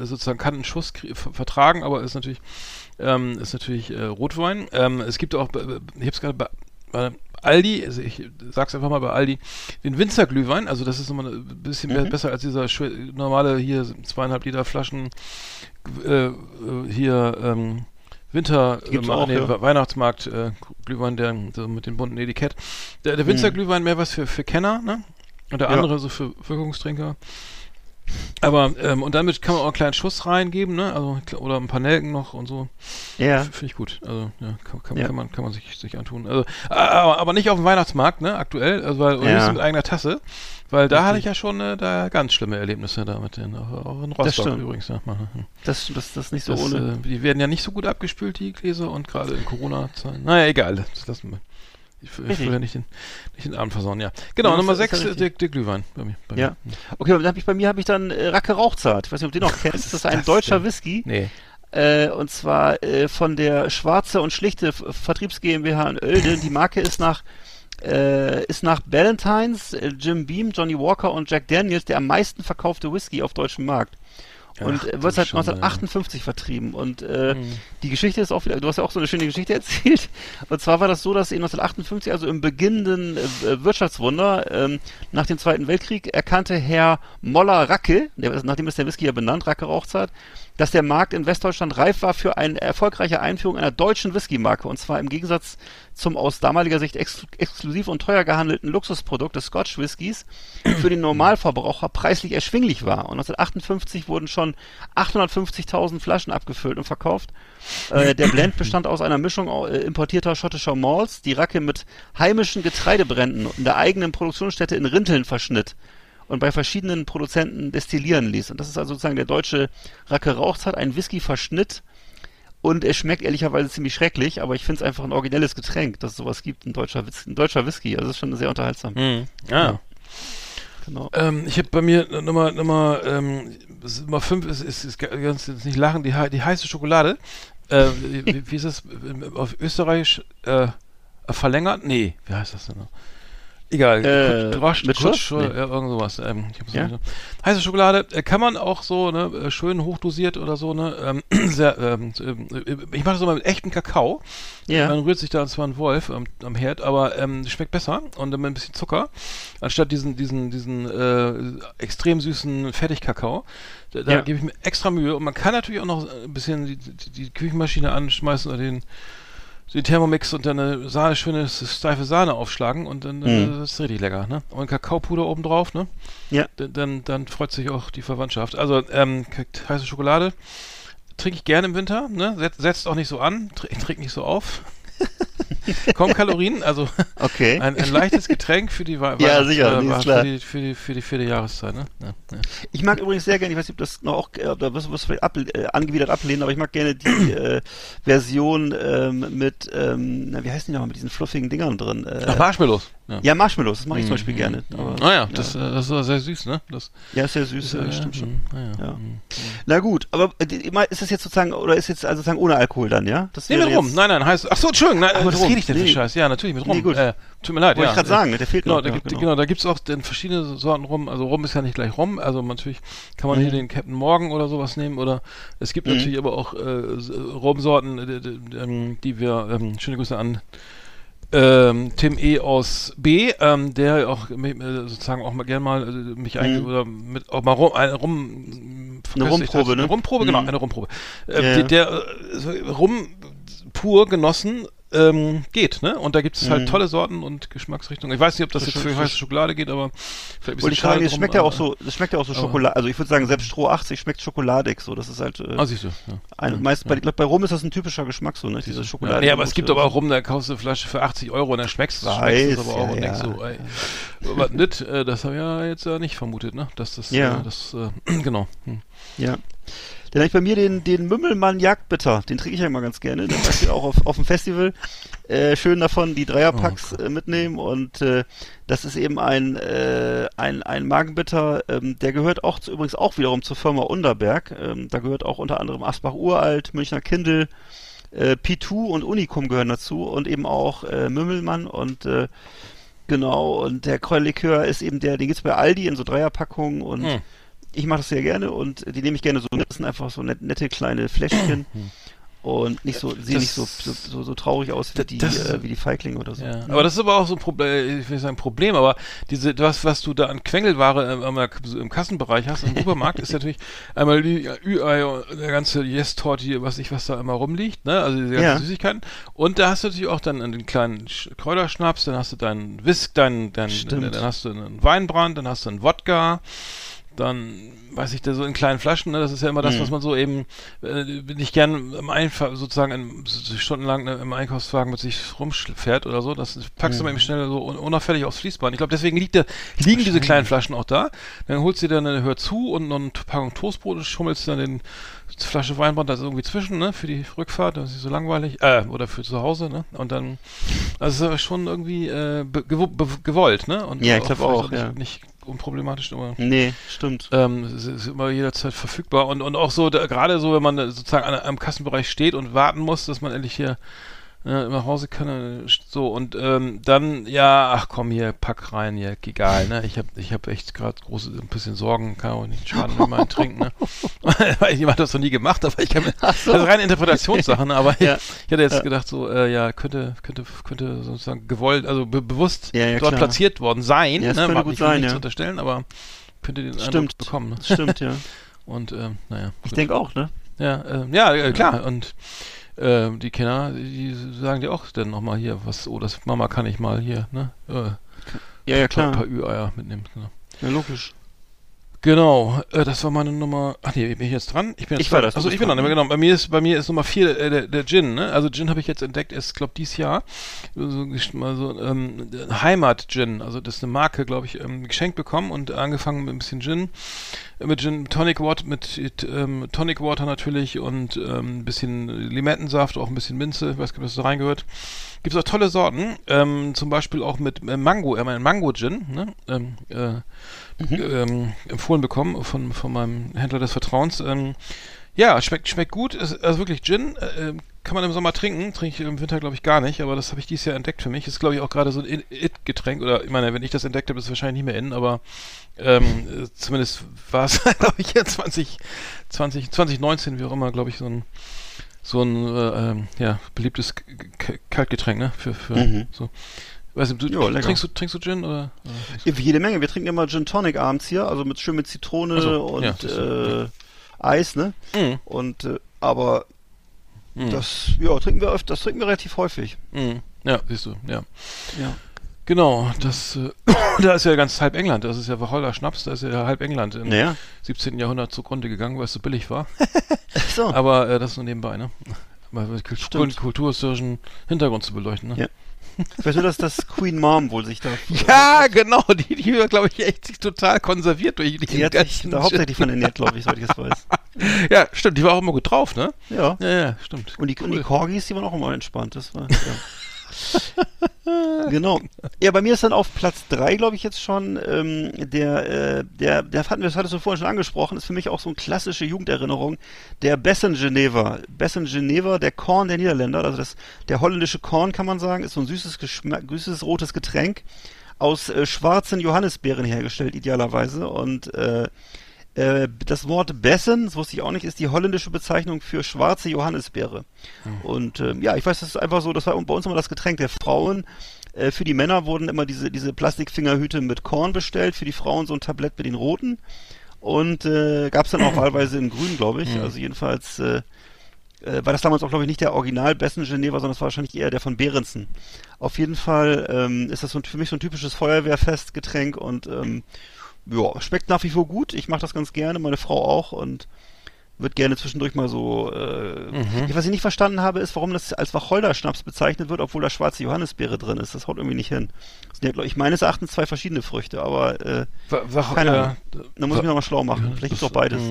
sozusagen, kann einen Schuss vertragen, aber ist natürlich Rotwein. Es gibt auch, ich habe es gerade bei Aldi, also ich sag's einfach mal, bei Aldi, den Winzerglühwein, also das ist nochmal ein bisschen besser als dieser normale hier 2,5 Liter Flaschen Winter, Weihnachtsmarkt Glühwein, der mit dem bunten Etikett. Der Winzerglühwein mehr was für Kenner, ne? Und der andere so für Wirkungstrinker. Aber, und damit kann man auch einen kleinen Schuss reingeben, ne? Also, oder ein paar Nelken noch und so. Ja. Finde ich gut. Also, ja, kann man sich antun. Also, aber nicht auf dem Weihnachtsmarkt, ne? Aktuell, also, weil, mit eigener Tasse. Weil da hatte ich ja schon da ganz schlimme Erlebnisse damit, auch in Rostock übrigens. Ja. Das ist nicht so ohne. Die werden ja nicht so gut abgespült, die Gläser, und gerade in Corona-Zeiten. Naja, egal, das lassen wir. Ich will ja nicht den Abend versauen, ja. Genau, ja, Nummer 6 ist der Glühwein bei mir. Ja. Okay, dann habe ich dann Racke Rauchzart. Ich weiß nicht, ob du den noch kennst. Das ist ein deutscher Whisky. Nee. Und zwar von der Schwarze und Schlichte Vertriebs GmbH in Oelde. Die Marke ist nach Ballantines, Jim Beam, Johnny Walker und Jack Daniels der am meisten verkaufte Whisky auf deutschem Markt. Und wird seit 1958 vertrieben. Und die Geschichte ist auch wieder, du hast ja auch so eine schöne Geschichte erzählt. Und zwar war das so, dass in 1958, also im beginnenden Wirtschaftswunder, nach dem Zweiten Weltkrieg, erkannte Herr Moller-Racke, nachdem ist der Whisky ja benannt, Racke Rauchzart, dass der Markt in Westdeutschland reif war für eine erfolgreiche Einführung einer deutschen Whisky-Marke. Und zwar im Gegensatz zum aus damaliger Sicht exklusiv und teuer gehandelten Luxusprodukt des Scotch-Whiskys für den Normalverbraucher preislich erschwinglich war. Und 1958 wurden schon 850.000 Flaschen abgefüllt und verkauft. Der Blend bestand aus einer Mischung importierter schottischer Malts, die Racke mit heimischen Getreidebränden in der eigenen Produktionsstätte in Rinteln verschnitt und bei verschiedenen Produzenten destillieren ließ. Und das ist also sozusagen der deutsche Racke Rauchzart, ein Whisky-Verschnitt. Und er schmeckt ehrlicherweise ziemlich schrecklich, aber ich finde es einfach ein originelles Getränk, dass es sowas gibt, ein deutscher Whisky. Also das ist schon sehr unterhaltsam. Ja. Genau. Ich habe bei mir Nummer 5, ist ganz jetzt nicht lachen, die heiße Schokolade. wie ist es auf Österreich? Verlängert? Nee, wie heißt das denn noch? Egal, irgend sowas. Heiße Schokolade kann man auch so, ne, schön hochdosiert oder so, ne, ich mache das immer mit echtem Kakao. Ja. Dann rührt sich da zwar ein Wolf am Herd, aber schmeckt besser und dann mit ein bisschen Zucker, anstatt diesen extrem süßen Fertigkakao. Da gebe ich mir extra Mühe und man kann natürlich auch noch ein bisschen die Küchenmaschine anschmeißen oder den Thermomix und dann eine Sahne, schöne steife Sahne aufschlagen und dann das ist richtig lecker, ne? Und Kakaopuder oben drauf, ne? Ja. Dann freut sich auch die Verwandtschaft. Also heiße Schokolade trinke ich gerne im Winter, ne? Setzt auch nicht so an, trinkt nicht so auf. Kaum Kalorien, also okay. ein leichtes Getränk für die für die Jahreszeit. Ne? Ja. Ich mag übrigens sehr gerne, ich weiß nicht, ob das noch auch vielleicht angewidert ablehnen, aber ich mag gerne die Version mit, wie heißen die nochmal, mit diesen fluffigen Dingern drin? Marshmallows. Ja, Marshmallows, das mache ich zum Beispiel gerne. Naja, das ist sehr süß, ne? Das ist sehr süß, stimmt schon. Ja. Na gut, aber ist das jetzt sozusagen, oder ist jetzt also sozusagen ohne Alkohol dann, ja? Das nee, mit Rum, nein, heißt, achso, Entschuldigung, nein, was rede ich denn für Scheiß? Ja, natürlich mit Rum. Nee, gut. Tut mir leid, wollte ich gerade sagen, der fehlt noch. Genau, da gibt es auch dann verschiedene Sorten Rum, also Rum ist ja nicht gleich Rum, also natürlich kann man hier den Captain Morgan oder sowas nehmen, oder es gibt natürlich aber auch Rumsorten, die wir, schöne Grüße an Tim E. aus B, der auch sozusagen auch mal gerne mal mich eigentlich oder mit auch mal eine Rumprobe. Der Rum pur genossen geht, ne? Und da gibt es halt tolle Sorten und Geschmacksrichtungen. Ich weiß nicht, ob das jetzt für heiße Schokolade geht, aber vielleicht ein bisschen Schokolade. Das schmeckt ja auch so Schokolade. Also ich würde sagen, selbst Stroh 80 schmeckt schokoladig. So, das ist halt. Siehst du. Ja. Bei Rum ist das ein typischer Geschmack so, ne? Diese Schokolade. Ja, aber es gibt aber auch Rum, da kaufst du eine Flasche für 80 € und dann schmeckst du es aber auch und denkst so. Ey. Aber nicht, das habe ich ja jetzt nicht vermutet, ne? Dass das. Ja. Genau. Ja. Dann habe ich bei mir den Mümmelmann Jagdbitter, den trinke ich ja immer ganz gerne, dann weiß ich auch auf dem Festival, schön davon die Dreierpacks mitnehmen und das ist eben ein Magenbitter, der gehört auch übrigens auch wiederum zur Firma Underberg, da gehört auch unter anderem Asbach-Uralt, Münchner Kindl, P2 und Unicum gehören dazu und eben auch Mümmelmann und genau, und der Kräuterlikör ist eben den gibt es bei Aldi in so Dreierpackungen und ich mache das sehr gerne und die nehme ich gerne so mit. Das sind einfach so nette kleine Fläschchen und nicht so traurig aus wie die Feiglinge oder so. Ja. Aber das ist aber auch so ein Problem, ich will nicht sagen Problem, aber was du da an Quengelware im Kassenbereich hast, im Supermarkt, ist natürlich einmal die Ü-Ei und der ganze Yes-Torti, was da immer rumliegt, ne? Also diese ganzen Süßigkeiten. Und da hast du natürlich auch dann den kleinen Kräuterschnaps, dann hast du deinen Whisk, dann hast du einen Weinbrand, dann hast du einen Wodka, dann, weiß ich, da so in kleinen Flaschen, ne? Das ist ja immer das, was man so eben nicht gern stundenlang im Einkaufswagen mit sich rumfährt oder so, das packst du mal eben schnell so unauffällig aufs Fließband. Ich glaube, deswegen liegen diese kleinen Flaschen auch da, dann holst du dir dann eine Hör zu und noch eine Packung Toastbrot und schummelst dann den Flasche Weinbrand, da ist irgendwie zwischen, ne, für die Rückfahrt, das ist nicht so langweilig, oder für zu Hause, ne, und dann, also schon irgendwie gewollt, ne, und ja, ich glaube auch nicht unproblematisch, aber... Nee, stimmt. Es ist immer jederzeit verfügbar und auch so, gerade so, wenn man sozusagen am Kassenbereich steht und warten muss, dass man endlich hier nach Hause kann, so, und dann, pack rein, ja, egal, ne, ich hab echt gerade ein bisschen Sorgen, kann auch nicht Schaden mit meinem Trinken, ne, weil jemand das noch nie gemacht, aber ich kann mir, also reine Interpretationssachen, aber ich hatte jetzt gedacht, so, könnte sozusagen gewollt, also bewusst dort platziert worden sein, ja, ne, mag ich nicht zu unterstellen, aber könnte den Eindruck bekommen, ne? Stimmt, ja. Und, Ich denke auch, ne? Ja, klar, und die Kinder, die sagen dir auch dann nochmal hier, das Mama kann ich mal hier, ne? Klar. Ein paar Ü-Eier mitnehmen. Genau. Ja, logisch. Genau, das war meine Nummer. Ach nee, bin ich jetzt dran? Ich bin dran, genau. Bei mir ist Nummer 4 der Gin, ne? Also Gin habe ich jetzt entdeckt, ist, glaube ich, dieses Jahr. Heimat-Gin, also das ist eine Marke, glaube ich, geschenkt bekommen und angefangen mit ein bisschen Gin. Mit Gin Tonic Water, mit Tonic Water natürlich und ein bisschen Limettensaft, auch ein bisschen Minze, ich weiß gar nicht, was da reingehört. Gibt es auch tolle Sorten, zum Beispiel auch mit Mango, Mango-Gin, ne? Empfohlen bekommen von meinem Händler des Vertrauens. Ja, schmeckt gut, ist also wirklich Gin, kann man im Sommer trinken, trinke ich im Winter glaube ich gar nicht, aber das habe ich dieses Jahr entdeckt für mich, ist glaube ich auch gerade so ein It-Getränk oder ich meine, wenn ich das entdeckt habe, ist es wahrscheinlich nicht mehr in, aber zumindest war es glaube ich jetzt 2019, wie auch immer, glaube ich so ein beliebtes Kaltgetränk, ne, für so. Weißt du, trinkst du Gin oder? Jede Menge, wir trinken immer Gin Tonic abends hier, also schön mit Zitrone und Eis, ne? Mm. Und aber das trinken wir öfter, das trinken wir relativ häufig. Mm. Ja, siehst du, ja. Genau, das da ist ja ganz halb England, das ist ja Wacholder Schnaps, da ist ja halb England im 17. Jahrhundert zugrunde gegangen, weil es so billig war. So. Aber das ist nur nebenbei, ne? Mal den kulturhistorischen Hintergrund zu beleuchten, ne? Ja. Weißt du, dass das Queen Mom wohl sich da... Ja, genau, die war, glaube ich, echt total konserviert durch die... Die hat sich da hauptsächlich von ernährt, glaube ich, soweit ich das weiß. Ja, stimmt, die war auch immer gut drauf, ne? Ja, stimmt. Und die Corgis, die waren auch immer entspannt, das war... Ja. Genau. Ja, bei mir ist dann auf Platz 3, glaube ich, jetzt schon, das hattest du vorhin schon angesprochen, ist für mich auch so eine klassische Jugenderinnerung, der Bessengenever, der Korn der Niederländer, also der holländische Korn, kann man sagen, ist so ein süßes rotes Getränk, aus schwarzen Johannisbeeren hergestellt, idealerweise, und das Wort Bessen, das wusste ich auch nicht, ist die holländische Bezeichnung für schwarze Johannisbeere. Und ich weiß, das ist einfach so, das war bei uns immer das Getränk der Frauen. Für die Männer wurden immer diese Plastikfingerhüte mit Korn bestellt, für die Frauen so ein Tablett mit den roten. Und gab es dann auch wahlweise in grün, glaube ich. Also jedenfalls war das damals auch, glaube ich, nicht der Original Bessen-Genever, sondern es war wahrscheinlich eher der von Behrensen. Auf jeden Fall ist das für mich so ein typisches Feuerwehrfestgetränk und schmeckt nach wie vor gut. Ich mache das ganz gerne, meine Frau auch und wird gerne zwischendurch mal so... Was ich nicht verstanden habe, ist, warum das als Wacholderschnaps bezeichnet wird, obwohl da schwarze Johannisbeere drin ist. Das haut irgendwie nicht hin. Das sind ja, glaube ich, meines Erachtens zwei verschiedene Früchte, aber keine Ahnung. Da muss ich mich nochmal schlau machen. Vielleicht gibt es auch beides.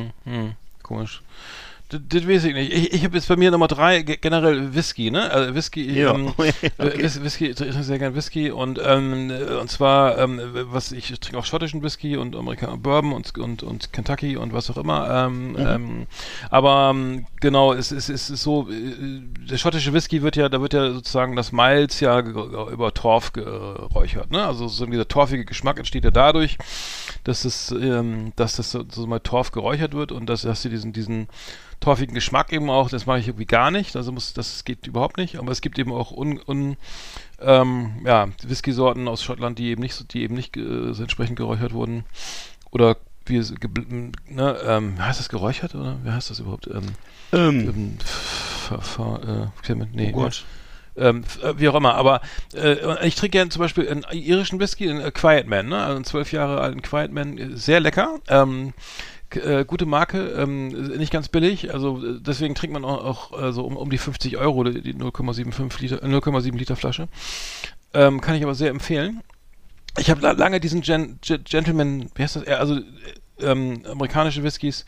Komisch. Das weiß ich nicht. Ich habe jetzt bei mir Nummer 3 generell Whisky, ne? Also Whisky, ich trinke sehr gern Whisky und zwar, ich trinke auch schottischen Whisky und Amerikaner Bourbon und Kentucky und was auch immer. Aber genau, es ist so, der schottische Whisky wird ja sozusagen das Malz ja über Torf geräuchert, ne? Also so dieser torfige Geschmack entsteht ja dadurch, dass das so mal Torf geräuchert wird und dass sie diesen torfigen Geschmack eben auch, das mache ich irgendwie gar nicht, also das geht überhaupt nicht, aber es gibt eben auch Whisky-Sorten aus Schottland, die eben nicht entsprechend geräuchert wurden oder wie es, heißt das geräuchert oder wie heißt das überhaupt? Wie auch immer, aber ich trinke gerne zum Beispiel einen irischen Whisky, einen Quiet Man, ne? Also einen 12 Jahre alten Quiet Man, sehr lecker, gute Marke, nicht ganz billig, also deswegen trinkt man auch so um die 50 Euro die 0,7 Liter Flasche. Kann ich aber sehr empfehlen. Ich habe lange diesen Gentleman, wie heißt das? Also amerikanische Whiskys,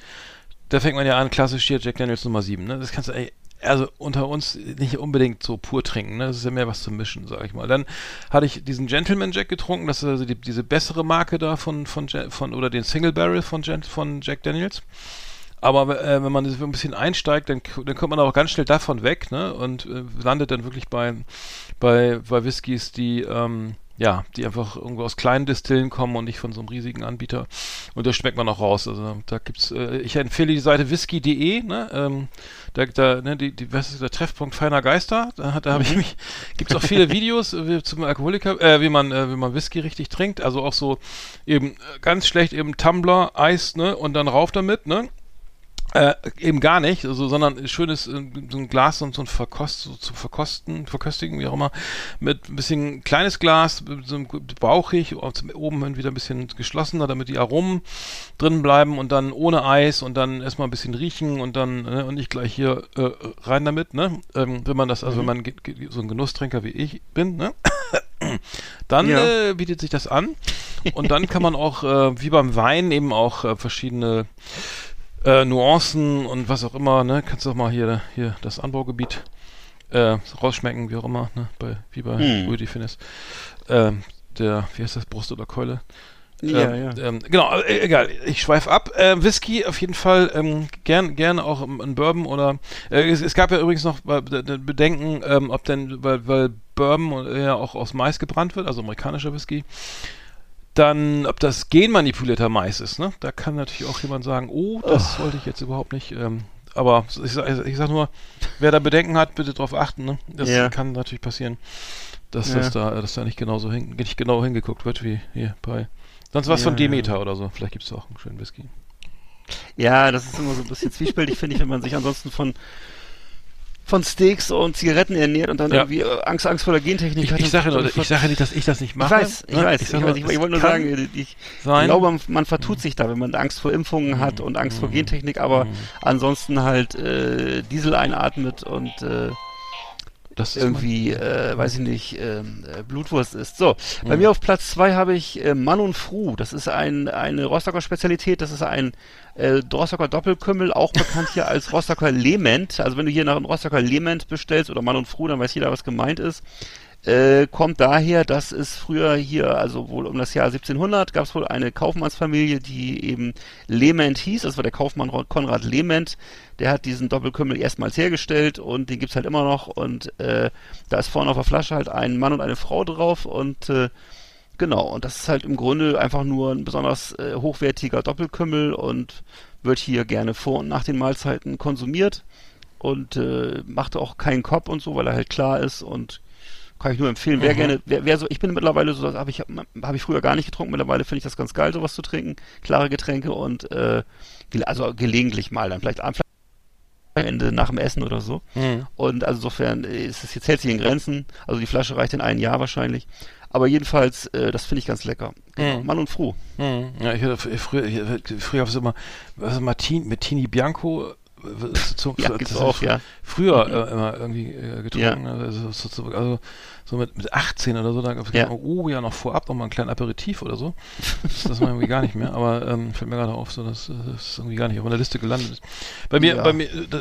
da fängt man ja an, klassisch hier Jack Daniels Nummer 7, ne? Das kannst du eigentlich also unter uns nicht unbedingt so pur trinken, ne? Das ist ja mehr was zu mischen, sag ich mal. Dann hatte ich diesen Gentleman Jack getrunken, das ist also diese bessere Marke da oder den Single Barrel von Jack Daniels. Aber wenn man ein bisschen einsteigt, dann kommt man auch ganz schnell davon weg, ne? Und landet dann wirklich bei Whiskys, die einfach irgendwo aus kleinen Distillen kommen und nicht von so einem riesigen Anbieter. Und das schmeckt man auch raus. Also da gibt's, ich empfehle die Seite whisky.de, ne? Was ist der Treffpunkt feiner Geister? Da habe ich mich. Gibt's auch viele Videos zum Alkoholiker, wie man Whisky richtig trinkt. Also auch so eben ganz schlecht eben Tumbler, Eis, ne? Und dann rauf damit, ne? Eben gar nicht, also, sondern ein schönes so ein Glas und so ein Verkostigen, wie auch immer, mit ein bisschen kleines Glas, so bauchig, oben hin wieder ein bisschen geschlossener, damit die Aromen drin bleiben und dann ohne Eis und dann erstmal ein bisschen riechen und dann und nicht gleich hier rein damit, ne? Wenn man so ein Genusstrinker wie ich bin, ne? Dann bietet sich das an und dann kann man auch wie beim Wein eben auch verschiedene Nuancen und was auch immer, ne? Kannst du auch mal hier das Anbaugebiet rausschmecken, wie auch immer, ne? Wie bei Rudi Finnes. Wie heißt das? Brust oder Keule? Ja. Genau, egal, ich schweife ab. Whisky auf jeden Fall, gerne auch ein Bourbon oder... es gab ja übrigens noch Bedenken, ob denn, weil Bourbon ja auch aus Mais gebrannt wird, also amerikanischer Whisky, dann, ob das genmanipulierter Mais ist, ne? Da kann natürlich auch jemand sagen, oh, das wollte ich jetzt überhaupt nicht... aber ich sag nur, wer da Bedenken hat, bitte drauf achten, ne? Das kann natürlich passieren, dass da nicht genau hingeguckt wird, wie hier bei... Sonst was von Demeter oder so. Vielleicht gibt es auch einen schönen Whisky. Ja, das ist immer so ein bisschen zwiespältig, finde ich, wenn man sich ansonsten von Steaks und Zigaretten ernährt und dann irgendwie Angst vor der Gentechnik hat. Ich sage nicht, dass ich das nicht mache. Ich weiß. Ich wollte nur sagen, ich glaube, man vertut sich da, wenn man Angst vor Impfungen hat und Angst vor Gentechnik, aber ansonsten halt Diesel einatmet und das irgendwie, weiß ich nicht, Blutwurst ist. So, bei mir auf Platz 2 habe ich Mann und Fru. Das ist eine Rostocker Spezialität. Das ist ein Rostocker Doppelkümmel, auch bekannt hier als Rostocker Lement. Also wenn du hier nach einem Rostocker Lement bestellst oder Mann und Fru, dann weiß jeder, was gemeint ist. Kommt daher, dass es früher hier, also wohl um das Jahr 1700, gab es wohl eine Kaufmannsfamilie, die eben Lehment hieß. Das war der Kaufmann Konrad Lehment. Der hat diesen Doppelkümmel erstmals hergestellt und den gibt es halt immer noch. Und da ist vorne auf der Flasche halt ein Mann und eine Frau drauf. Und genau, und das ist halt im Grunde einfach nur ein besonders hochwertiger Doppelkümmel und wird hier gerne vor und nach den Mahlzeiten konsumiert. Und macht auch keinen Kopf und so, weil er halt klar ist und kann ich nur empfehlen. Ich bin mittlerweile so, habe ich früher gar nicht getrunken. Mittlerweile finde ich das ganz geil, sowas zu trinken. Klare Getränke und also gelegentlich mal dann vielleicht am Ende nach dem Essen oder so. Mhm. Und also insofern ist es jetzt hält sich in Grenzen. Also die Flasche reicht in einem Jahr wahrscheinlich. Aber jedenfalls, das finde ich ganz lecker. Genau. Mann und Fru. Mhm. Ja, ich hatte früher auf immer Martini Bianco. Früher immer irgendwie getrunken. Ja. Also so mit 18 oder so, da gab es noch vorab noch mal einen kleinen Aperitif oder so. Das war irgendwie gar nicht mehr, aber fällt mir gerade auf, so dass das irgendwie gar nicht auf meiner Liste gelandet ist. Bei mir,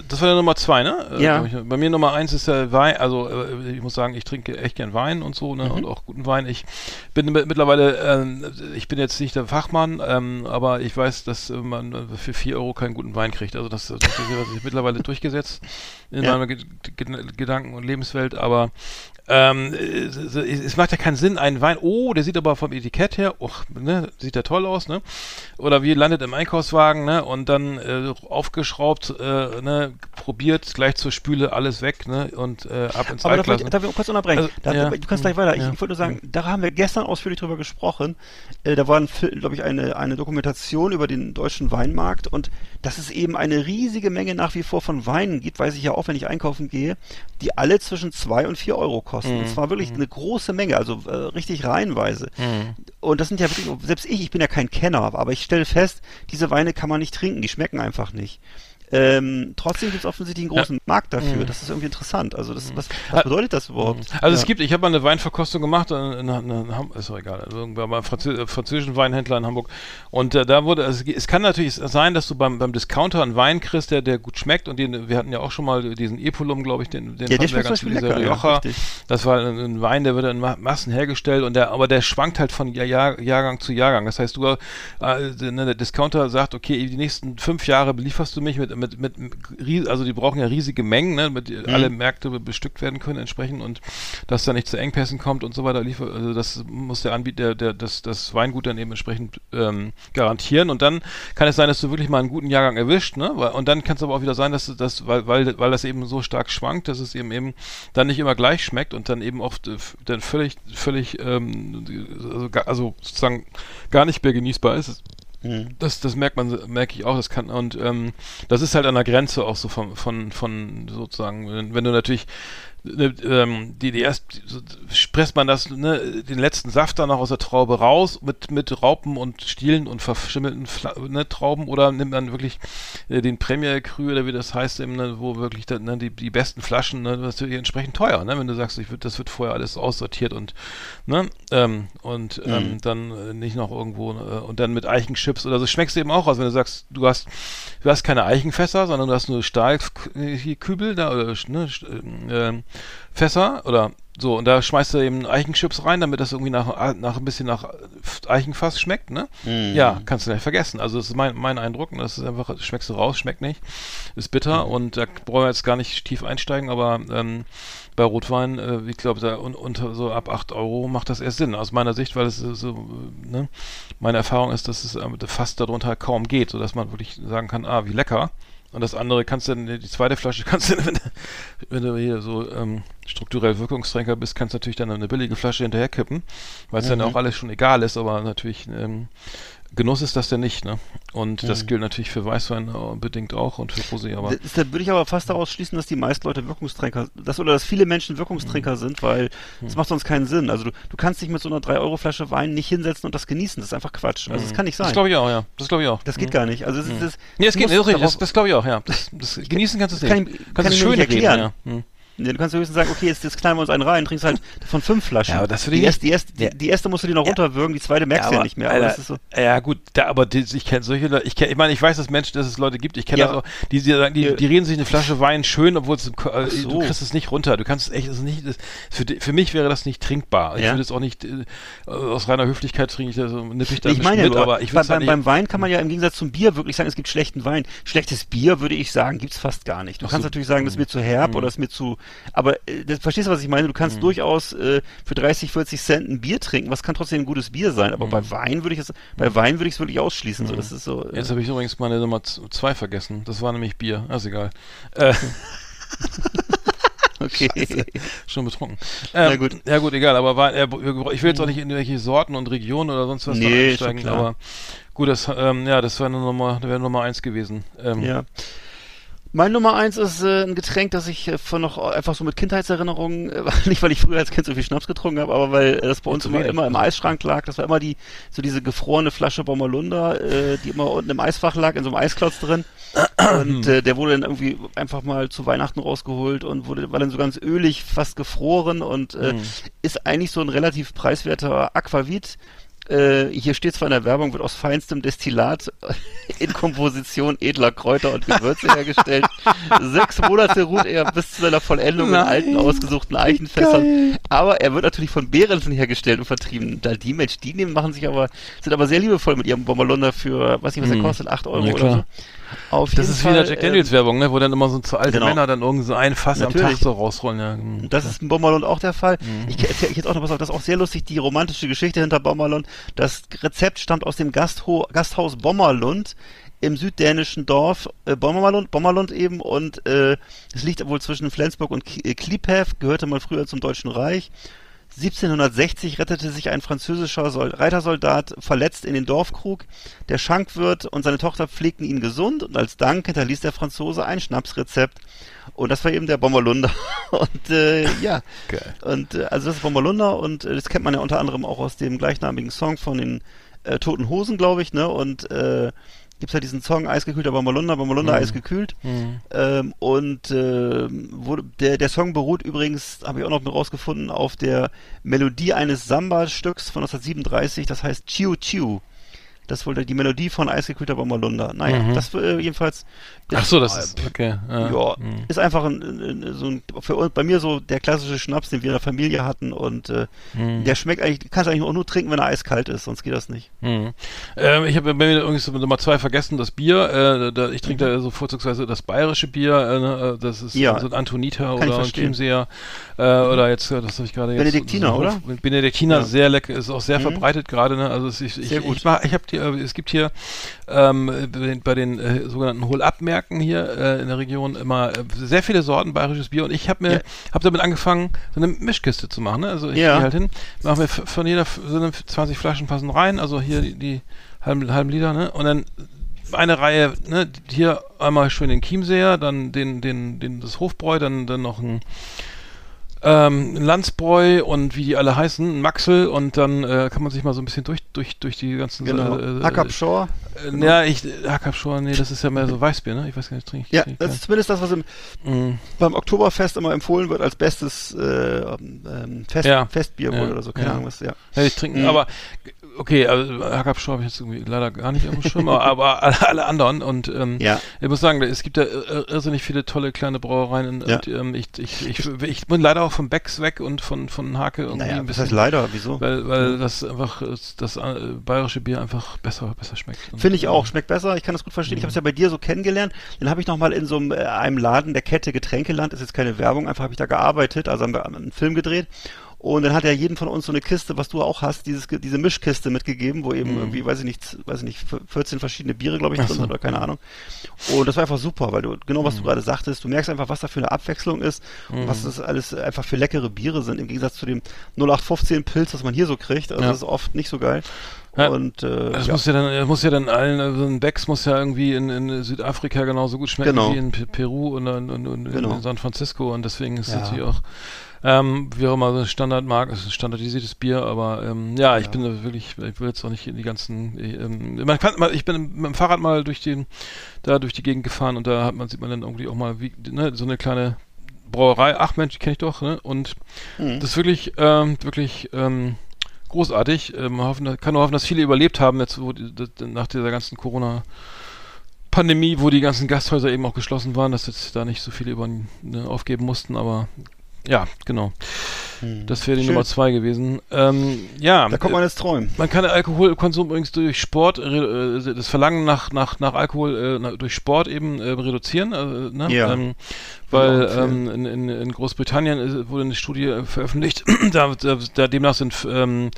das war ja Nummer 2, ne? Ja. Bei mir Nummer 1 ist der Wein, also ich muss sagen, ich trinke echt gern Wein und so, ne? Mhm. Und auch guten Wein. Ich bin mittlerweile, ich bin jetzt nicht der Fachmann, aber ich weiß, dass man für 4 € keinen guten Wein kriegt. Also das ist was ich mittlerweile durchgesetzt in meiner Gedanken- und Lebenswelt, aber es macht ja keinen Sinn, einen Wein, der sieht aber vom Etikett her, sieht der toll aus, ne? Oder wie landet im Einkaufswagen, ne? Und dann aufgeschraubt, probiert, gleich zur Spüle, alles weg, ne? Und ab ins Altglas. Aber darf ich kurz unterbrechen? Also, du kannst gleich weiter. Ich wollte nur sagen, da haben wir gestern ausführlich drüber gesprochen. Da war, glaube ich, eine Dokumentation über den deutschen Weinmarkt und dass es eben eine riesige Menge nach wie vor von Weinen gibt, weiß ich ja auch, wenn ich einkaufen gehe, die alle zwischen 2 und 4 Euro kosten. Es war wirklich eine große Menge, also richtig reihenweise. Und das sind ja wirklich, selbst ich bin ja kein Kenner, aber ich stelle fest, diese Weine kann man nicht trinken, die schmecken einfach nicht. Trotzdem gibt es offensichtlich einen großen Markt dafür. Das ist irgendwie interessant. Also was bedeutet das überhaupt? Also ich habe mal eine Weinverkostung gemacht, ist doch egal, irgendwann beim französischen Weinhändler in Hamburg. Und da wurde, es kann natürlich sein, dass du beim Discounter einen Wein kriegst, der gut schmeckt. Und wir hatten ja auch schon mal diesen Epulum, glaube ich, den fand der ganz viel, dieser Rioja. Das war ein Wein, der wird in Massen hergestellt, und der schwankt halt von Jahrgang zu Jahrgang. Das heißt, der Discounter sagt, okay, die nächsten 5 Jahre belieferst du mich also die brauchen ja riesige Mengen, ne, alle Märkte bestückt werden können entsprechend, und dass da nicht zu Engpässen kommt und so weiter, also das muss der Anbieter, das Weingut dann eben entsprechend garantieren, und dann kann es sein, dass du wirklich mal einen guten Jahrgang erwischt, ne, und dann kann es aber auch wieder sein, dass du das, weil das eben so stark schwankt, dass es eben dann nicht immer gleich schmeckt und dann eben oft dann völlig also sozusagen gar nicht mehr genießbar ist. Das merke ich auch, das kann, und das ist halt an der Grenze auch so von sozusagen, wenn du natürlich presst man das, ne, den letzten Saft dann noch aus der Traube raus mit Raupen und Stielen und verschimmelten Trauben, oder nimmt man wirklich den Premier Cru oder wie das heißt, eben, ne, wo wirklich dann, ne, die besten Flaschen, ne, das ist natürlich entsprechend teuer, ne, wenn du sagst, das wird vorher alles aussortiert und dann nicht noch irgendwo und dann mit Eichenschips oder so, schmeckst du eben auch raus, wenn du sagst, du hast keine Eichenfässer, sondern du hast nur Stahlkübel da oder Fässer oder So, und da schmeißt du eben Eichenchips rein, damit das irgendwie nach ein bisschen nach Eichenfass schmeckt, ne? Mm. Ja, kannst du nicht vergessen. Also das ist mein Eindruck, und das ist einfach, schmeckst du raus, schmeckt nicht, ist bitter, und da brauchen wir jetzt gar nicht tief einsteigen, aber bei Rotwein, ich glaube, da unter so ab 8 Euro macht das erst Sinn, aus meiner Sicht, weil es so, ne? Meine Erfahrung ist, dass es fast darunter kaum geht, sodass man wirklich sagen kann, ah, wie lecker. Und das andere kannst du, die zweite Flasche kannst du, wenn du hier so strukturell Wirkungstränker bist, kannst du natürlich dann eine billige Flasche hinterher kippen, weil es dann auch alles schon egal ist, aber natürlich Genuss ist das denn nicht, ne? Und das gilt natürlich für Weißwein bedingt auch und für Rosé, aber... Da würde ich aber fast daraus schließen, dass die meisten Leute Wirkungstränker, dass viele Menschen Wirkungstränker sind, weil das macht sonst keinen Sinn. Also du kannst dich mit so einer 3-Euro-Flasche Wein nicht hinsetzen und das genießen, das ist einfach Quatsch. Also das kann nicht sein. Das glaube ich auch, ja. Das glaube ich auch. Das geht gar nicht. Also das glaube ich auch, ja. Das genießen kannst du nicht. Kannst du schön erklären, ja. Du kannst höchstens sagen, okay, jetzt knallen wir uns einen rein, trinkst halt von 5 Flaschen. Ja, aber das die erste musst du dir noch runterwürgen, die zweite merkst du ja nicht mehr. Aber das ist so. Ja gut, ich kenne solche Leute, ich meine, ich weiß, dass es Leute gibt, ich kenne das auch, die sagen, die reden sich eine Flasche Wein schön, obwohl du kriegst es nicht runter. Du kannst es echt, für mich wäre das nicht trinkbar. Ich würde es auch nicht, aus reiner Höflichkeit trinke ich das, nippe ich da nicht mit, aber ich würde sagen, beim Wein kann man ja im Gegensatz zum Bier wirklich sagen, es gibt schlechten Wein. Schlechtes Bier, würde ich sagen, gibt es fast gar nicht. Du kannst natürlich sagen, das ist mir zu herb oder das ist mir zu... Aber verstehst du, was ich meine? Du kannst durchaus für 30, 40 Cent ein Bier trinken, was kann trotzdem ein gutes Bier sein, aber bei Wein würde ich es wirklich ausschließen. So, das ist so, jetzt habe ich übrigens meine Nummer 2 vergessen. Das war nämlich Bier. Also egal. Okay. Scheiße. Schon betrunken. Na gut. Ja gut, egal, aber Wein, ich will jetzt auch nicht in irgendwelche Sorten und Regionen oder sonst was einsteigen, aber gut, das wäre Nummer 1 gewesen. Ja. Mein Nummer 1 ist ein Getränk, das ich von noch einfach so mit Kindheitserinnerungen, nicht weil ich früher als Kind so viel Schnaps getrunken habe, aber weil das bei uns immer im Eisschrank lag. Das war immer diese gefrorene Flasche Bommerlunder, die immer unten im Eisfach lag, in so einem Eisklotz drin. Und der wurde dann irgendwie einfach mal zu Weihnachten rausgeholt und war dann so ganz ölig, fast gefroren und ist eigentlich so ein relativ preiswerter Aquavit. Hier steht zwar in der Werbung, wird aus feinstem Destillat in Komposition edler Kräuter und Gewürze hergestellt. 6 Monate ruht er bis zu seiner Vollendung in alten, ausgesuchten Eichenfässern. Geil. Aber er wird natürlich von Behrensen hergestellt und vertrieben. Da die Menschen, die nehmen, sind aber sehr liebevoll mit ihrem Bommerlunder für, weiß nicht, was der kostet, 8 Euro oder so. Das ist wie in der Jack Daniels Werbung, ne? Wo dann immer so alte Männer dann irgendwie so ein Fass am Tag so rausrollen. Ja. Das ist in Bommerlund auch der Fall. Ich erzähle jetzt auch noch was auf, das ist auch sehr lustig, die romantische Geschichte hinter Bommerlund. Das Rezept stammt aus dem Gasthaus Bommerlund im süddänischen Dorf Bommerlund eben, und es liegt wohl zwischen Flensburg und Kliepew, gehörte mal früher zum Deutschen Reich. 1760 rettete sich ein französischer Reitersoldat verletzt in den Dorfkrug. Der Schankwirt und seine Tochter pflegten ihn gesund, und als Dank hinterließ der Franzose ein Schnapsrezept. Und das war eben der Bommerlunder. Und geil. Und also das ist Bommerlunder, und das kennt man ja unter anderem auch aus dem gleichnamigen Song von den Toten Hosen, glaube ich, ne? Und gibt es halt diesen Song, eisgekühlter Bommerlunder, Bommerlunder eisgekühlt. Und der Song beruht übrigens, habe ich auch noch rausgefunden, auf der Melodie eines Samba-Stücks von 1937, das heißt Chiu Chiu. Das wurde die Melodie von eisgekühlter Bommerlunder. Naja, das jedenfalls... Ach so, das ist... Okay. Ja, ist einfach bei mir so der klassische Schnaps, den wir in der Familie hatten, und der schmeckt eigentlich, kannst du eigentlich nur trinken, wenn er eiskalt ist, sonst geht das nicht. Ich habe bei mir irgendwie so Nummer 2 vergessen, das Bier. Ich trinke da so vorzugsweise das bayerische Bier, das ist so ein Antoniter oder ein Chiemseer oder jetzt, das habe ich gerade jetzt... Benediktiner, oder? Benediktiner, sehr lecker, ist auch sehr verbreitet gerade, ne? Also sehr gut. Ich habe es gibt hier bei den sogenannten Hol-Ab-Märkten hier in der Region immer sehr viele Sorten bayerisches Bier, und ich habe damit angefangen, so eine Mischkiste zu machen, ne? Also ich gehe halt hin, mache mir von jeder 20 Flaschen passen rein, also hier die halben Liter, ne? Und dann eine Reihe, ne? Hier einmal schön den Chiemseer, dann das Hofbräu, dann noch ein Landsbräu und wie die alle heißen, Maxel, und dann kann man sich mal so ein bisschen durch die ganzen... Hackabschor. Genau. Ja, ich hab schon, nee, das ist ja mehr so Weißbier, ne? Ich weiß gar nicht, trinke ich. Ja, das ist zumindest das, was beim Oktoberfest immer empfohlen wird als bestes Festbier wohl oder so, keine Ahnung was, Hätte ich trinken, aber okay, also Hackabschau habe ich jetzt irgendwie leider gar nicht auf dem Schirm, aber alle anderen und ich muss sagen, es gibt da irrsinnig viele tolle kleine Brauereien und ich bin leider auch von Becks weg und von Hake irgendwie ein bisschen. Das heißt leider, wieso? Weil das einfach, das bayerische Bier einfach besser schmeckt. Finde ich auch, schmeckt besser, ich kann das gut verstehen. Ich habe es ja bei dir so kennengelernt, dann habe ich nochmal in so einem Laden der Kette Getränkeland, ist jetzt keine Werbung, einfach habe ich da gearbeitet, also haben wir einen Film gedreht. Und dann hat ja jeden von uns so eine Kiste, was du auch hast, diese Mischkiste mitgegeben, wo eben irgendwie, weiß ich nicht, 14 verschiedene Biere, glaube ich, drin sind oder keine Ahnung. Und das war einfach super, weil du, genau was du gerade sagtest, du merkst einfach, was da für eine Abwechslung ist und was das alles einfach für leckere Biere sind, im Gegensatz zu dem 0815 Pilz, das man hier so kriegt. Also das ist oft nicht so geil. Ja, und, das muss ja dann allen, also ein Becks muss ja irgendwie in Südafrika genauso gut schmecken wie in Peru und in San Francisco und deswegen ist natürlich auch wie auch immer, so ein Standardmarkt, ist ein standardisiertes Bier, aber ich bin da wirklich, ich will jetzt auch nicht in die ganzen, ich bin mit dem Fahrrad mal durch die Gegend gefahren und da sieht man dann irgendwie auch mal, wie, ne, so eine kleine Brauerei, ach Mensch, die kenne ich doch, ne, und das ist wirklich großartig, kann nur hoffen, dass viele überlebt haben, jetzt nach dieser ganzen Corona-Pandemie, wo die ganzen Gasthäuser eben auch geschlossen waren, dass jetzt da nicht so viele aufgeben mussten, aber ja, genau. Das wäre die Nummer 2 gewesen. Da kommt man jetzt träumen. Man kann Alkoholkonsum übrigens durch Sport, das Verlangen nach Alkohol durch Sport eben reduzieren. Ne? Ja. Weil in Großbritannien wurde eine Studie veröffentlicht, da demnach sind von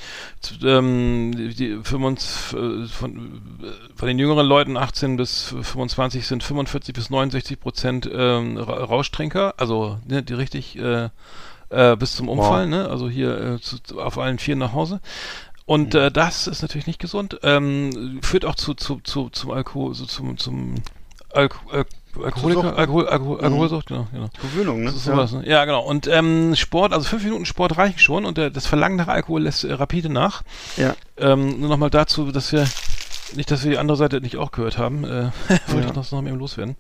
den jüngeren Leuten 18 bis 25 sind 45% bis 69% Rauschtrinker, also ne, die richtig bis zum Unfall, ne? Also hier auf allen Vieren nach Hause. Und das ist natürlich nicht gesund. Führt auch zum Alkohol, so zum Alkoholiker, Alkoholsucht, genau. Gewöhnung, ne? Sowas, ne? Ja, genau. Und Sport, also 5 Minuten Sport reichen schon und das Verlangen nach Alkohol lässt rapide nach. Ja. Nur nochmal dazu, dass wir die andere Seite nicht auch gehört haben, wollte ich das noch mit ihm loswerden.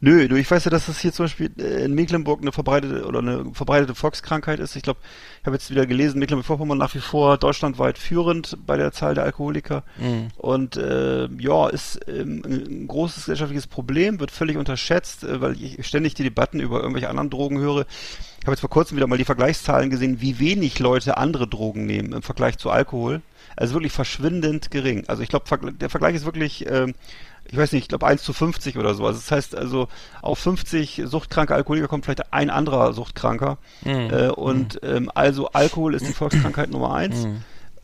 Nö, ich weiß ja, dass das hier zum Beispiel in Mecklenburg eine verbreitete Volkskrankheit ist. Ich glaube, ich habe jetzt wieder gelesen, Mecklenburg-Vorpommern nach wie vor deutschlandweit führend bei der Zahl der Alkoholiker. Und ist ein großes gesellschaftliches Problem, wird völlig unterschätzt, weil ich ständig die Debatten über irgendwelche anderen Drogen höre. Ich habe jetzt vor kurzem wieder mal die Vergleichszahlen gesehen, wie wenig Leute andere Drogen nehmen im Vergleich zu Alkohol. Also wirklich verschwindend gering. Also ich glaube, der Vergleich ist wirklich, ich weiß nicht, ich glaube 1:50 oder so. Also das heißt also, auf 50 suchtkranke Alkoholiker kommt vielleicht ein anderer Suchtkranker. Also Alkohol ist die Volkskrankheit Nummer 1.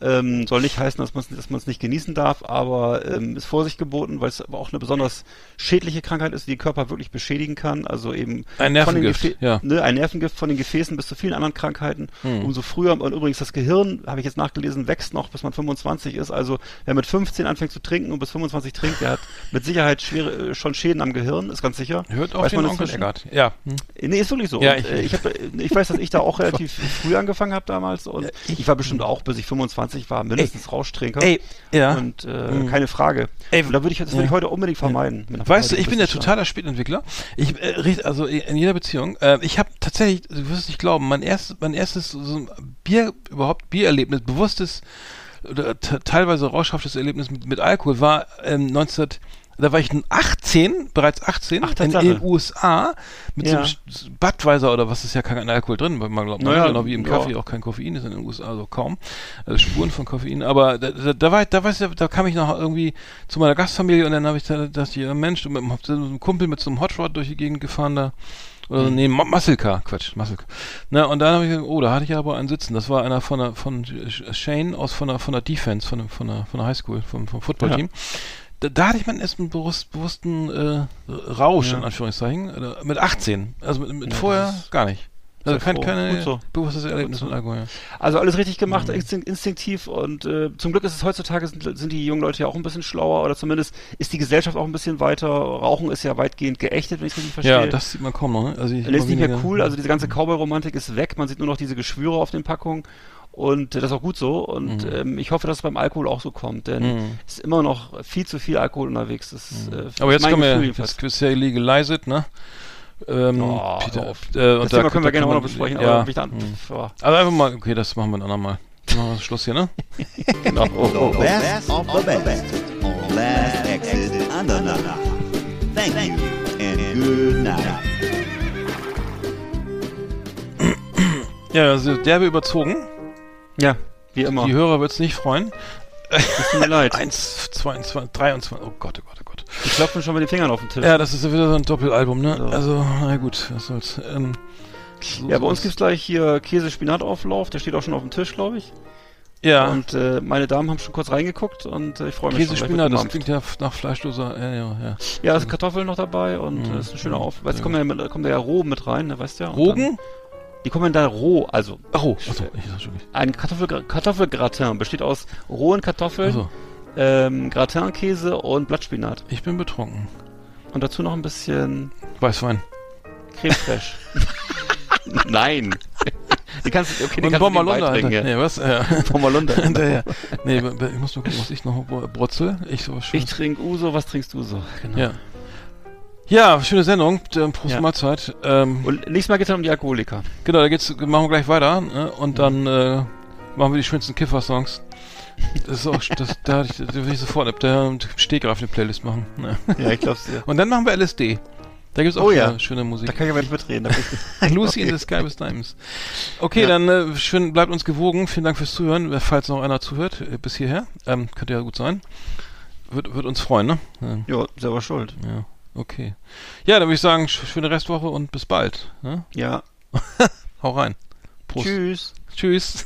Soll nicht heißen, dass man es nicht genießen darf, aber ist Vorsicht geboten, weil es aber auch eine besonders schädliche Krankheit ist, die den Körper wirklich beschädigen kann. Also eben ein Nervengift, ein Nervengift von den Gefäßen bis zu vielen anderen Krankheiten. Umso früher, und übrigens das Gehirn, habe ich jetzt nachgelesen, wächst noch, bis man 25 ist. Also wer mit 15 anfängt zu trinken und bis 25 trinkt, der hat mit Sicherheit schon Schäden am Gehirn, ist ganz sicher. Hört auf den Onkel Eckart. Ja. Nee, ist wirklich so. Ja, ich weiß, dass ich da auch relativ früh angefangen habe damals und ich war bestimmt auch, bis ich 25 war, mindestens Rauschtrinker. Und keine Frage. Und das würde ich heute unbedingt vermeiden. Weißt du, ich bin ja totaler Spätentwickler. Also in jeder Beziehung. Ich habe tatsächlich, du wirst es nicht glauben, mein erstes so ein Biererlebnis, bewusstes oder teilweise rauschhaftes Erlebnis mit Alkohol war da war ich 18, in den USA mit so einem Budweiser oder was, ist ja kein Alkohol drin, weil man glaubt, genau wie im Kaffee auch kein Koffein ist in den USA, also kaum. Also Spuren von Koffein, aber da kam ich noch irgendwie zu meiner Gastfamilie und dann habe ich mit einem Kumpel mit so einem Hot Rod durch die Gegend gefahren da. Oder Muscle Car. Na, und dann habe ich gesagt, da hatte ich aber einen sitzen. Das war einer von Shane aus von der Defense, von der Highschool, vom Footballteam. Ja. Da hatte ich meinen ersten bewussten Rausch, in Anführungszeichen, mit 18. Also mit vorher gar nicht. Also kein bewusstes Erlebnis mit Alkohol. Ja. Also alles richtig gemacht, instinktiv und zum Glück ist es heutzutage, sind die jungen Leute ja auch ein bisschen schlauer oder zumindest ist die Gesellschaft auch ein bisschen weiter. Rauchen ist ja weitgehend geächtet, wenn ich es richtig verstehe. Ja, das sieht man kaum noch. Ne? Also das ist nicht mehr cool, also diese ganze Cowboy-Romantik ist weg, man sieht nur noch diese Geschwüre auf den Packungen. Und das ist auch gut so. Und ich hoffe, dass es beim Alkohol auch so kommt, denn es ist immer noch viel zu viel Alkohol unterwegs. Das ist, aber jetzt kommen wir, das ist ja illegalisiert, ne? Das Thema können wir gerne auch noch besprechen. Ja. Aber einfach mal, okay, das machen wir ein andermal. Dann machen wir das Schluss hier, ne? Genau. The best of the best. On last exit Andernach. Thank you and good night. Ja, das ist derbe überzogen. Ja, wie immer. Die Hörer wird's nicht freuen. Tut mir leid. 1, 22, 23, oh Gott. Die klopfen schon mit den Fingern auf den Tisch. Ja, das ist ja wieder so ein Doppelalbum, ne? So. Also, na gut, was soll's. Ja, bei uns gibt's gleich hier Käse-Spinat-Auflauf, der steht auch schon auf dem Tisch, glaube ich. Ja. Und meine Damen haben schon kurz reingeguckt und ich freue mich schon. Käse-Spinat, das klingt ja nach fleischloser... Ja. Ja, es sind Kartoffeln noch dabei und das ist ein schöner Auflauf. Jetzt kommen da ja Roben mit rein, ne, weißt du ja. Roben? Die kommen da roh, also... Ein Kartoffelgratin besteht aus rohen Kartoffeln, Gratinkäse und Blattspinat. Ich bin betrunken. Und dazu noch ein bisschen... Weißwein. Creme fraiche. Nein. Den kannst du Bommalunda trinken. Nee, was? Ja. Bommalunda. Hinterher. Nee, ich muss nur gucken, was ich noch brutzel. Ich trinke Uso, was trinkst du so? Genau. Ja, schöne Sendung. Prost Mahlzeit. Und nächstes Mal geht's dann um die Alkoholiker. Genau, da machen wir gleich weiter. Ne? Und dann machen wir die schönsten Kiffer-Songs. Das ist auch, da will ich sofort ab der Stehgreif eine Playlist machen. Ne? Ja, ich glaub's dir. Ja. Und dann machen wir LSD. Da gibt's auch schöne Musik. Da kann ich aber nicht mitreden. Lucy in the Sky with Diamonds. Okay, dann schön, bleibt uns gewogen. Vielen Dank fürs Zuhören. Falls noch einer zuhört, bis hierher. Könnte ja gut sein. Wird uns freuen, ne? Ja, selber schuld. Ja. Okay. Ja, dann würde ich sagen, schöne Restwoche und bis bald. Ne? Ja. Hau rein. Prost. Tschüss.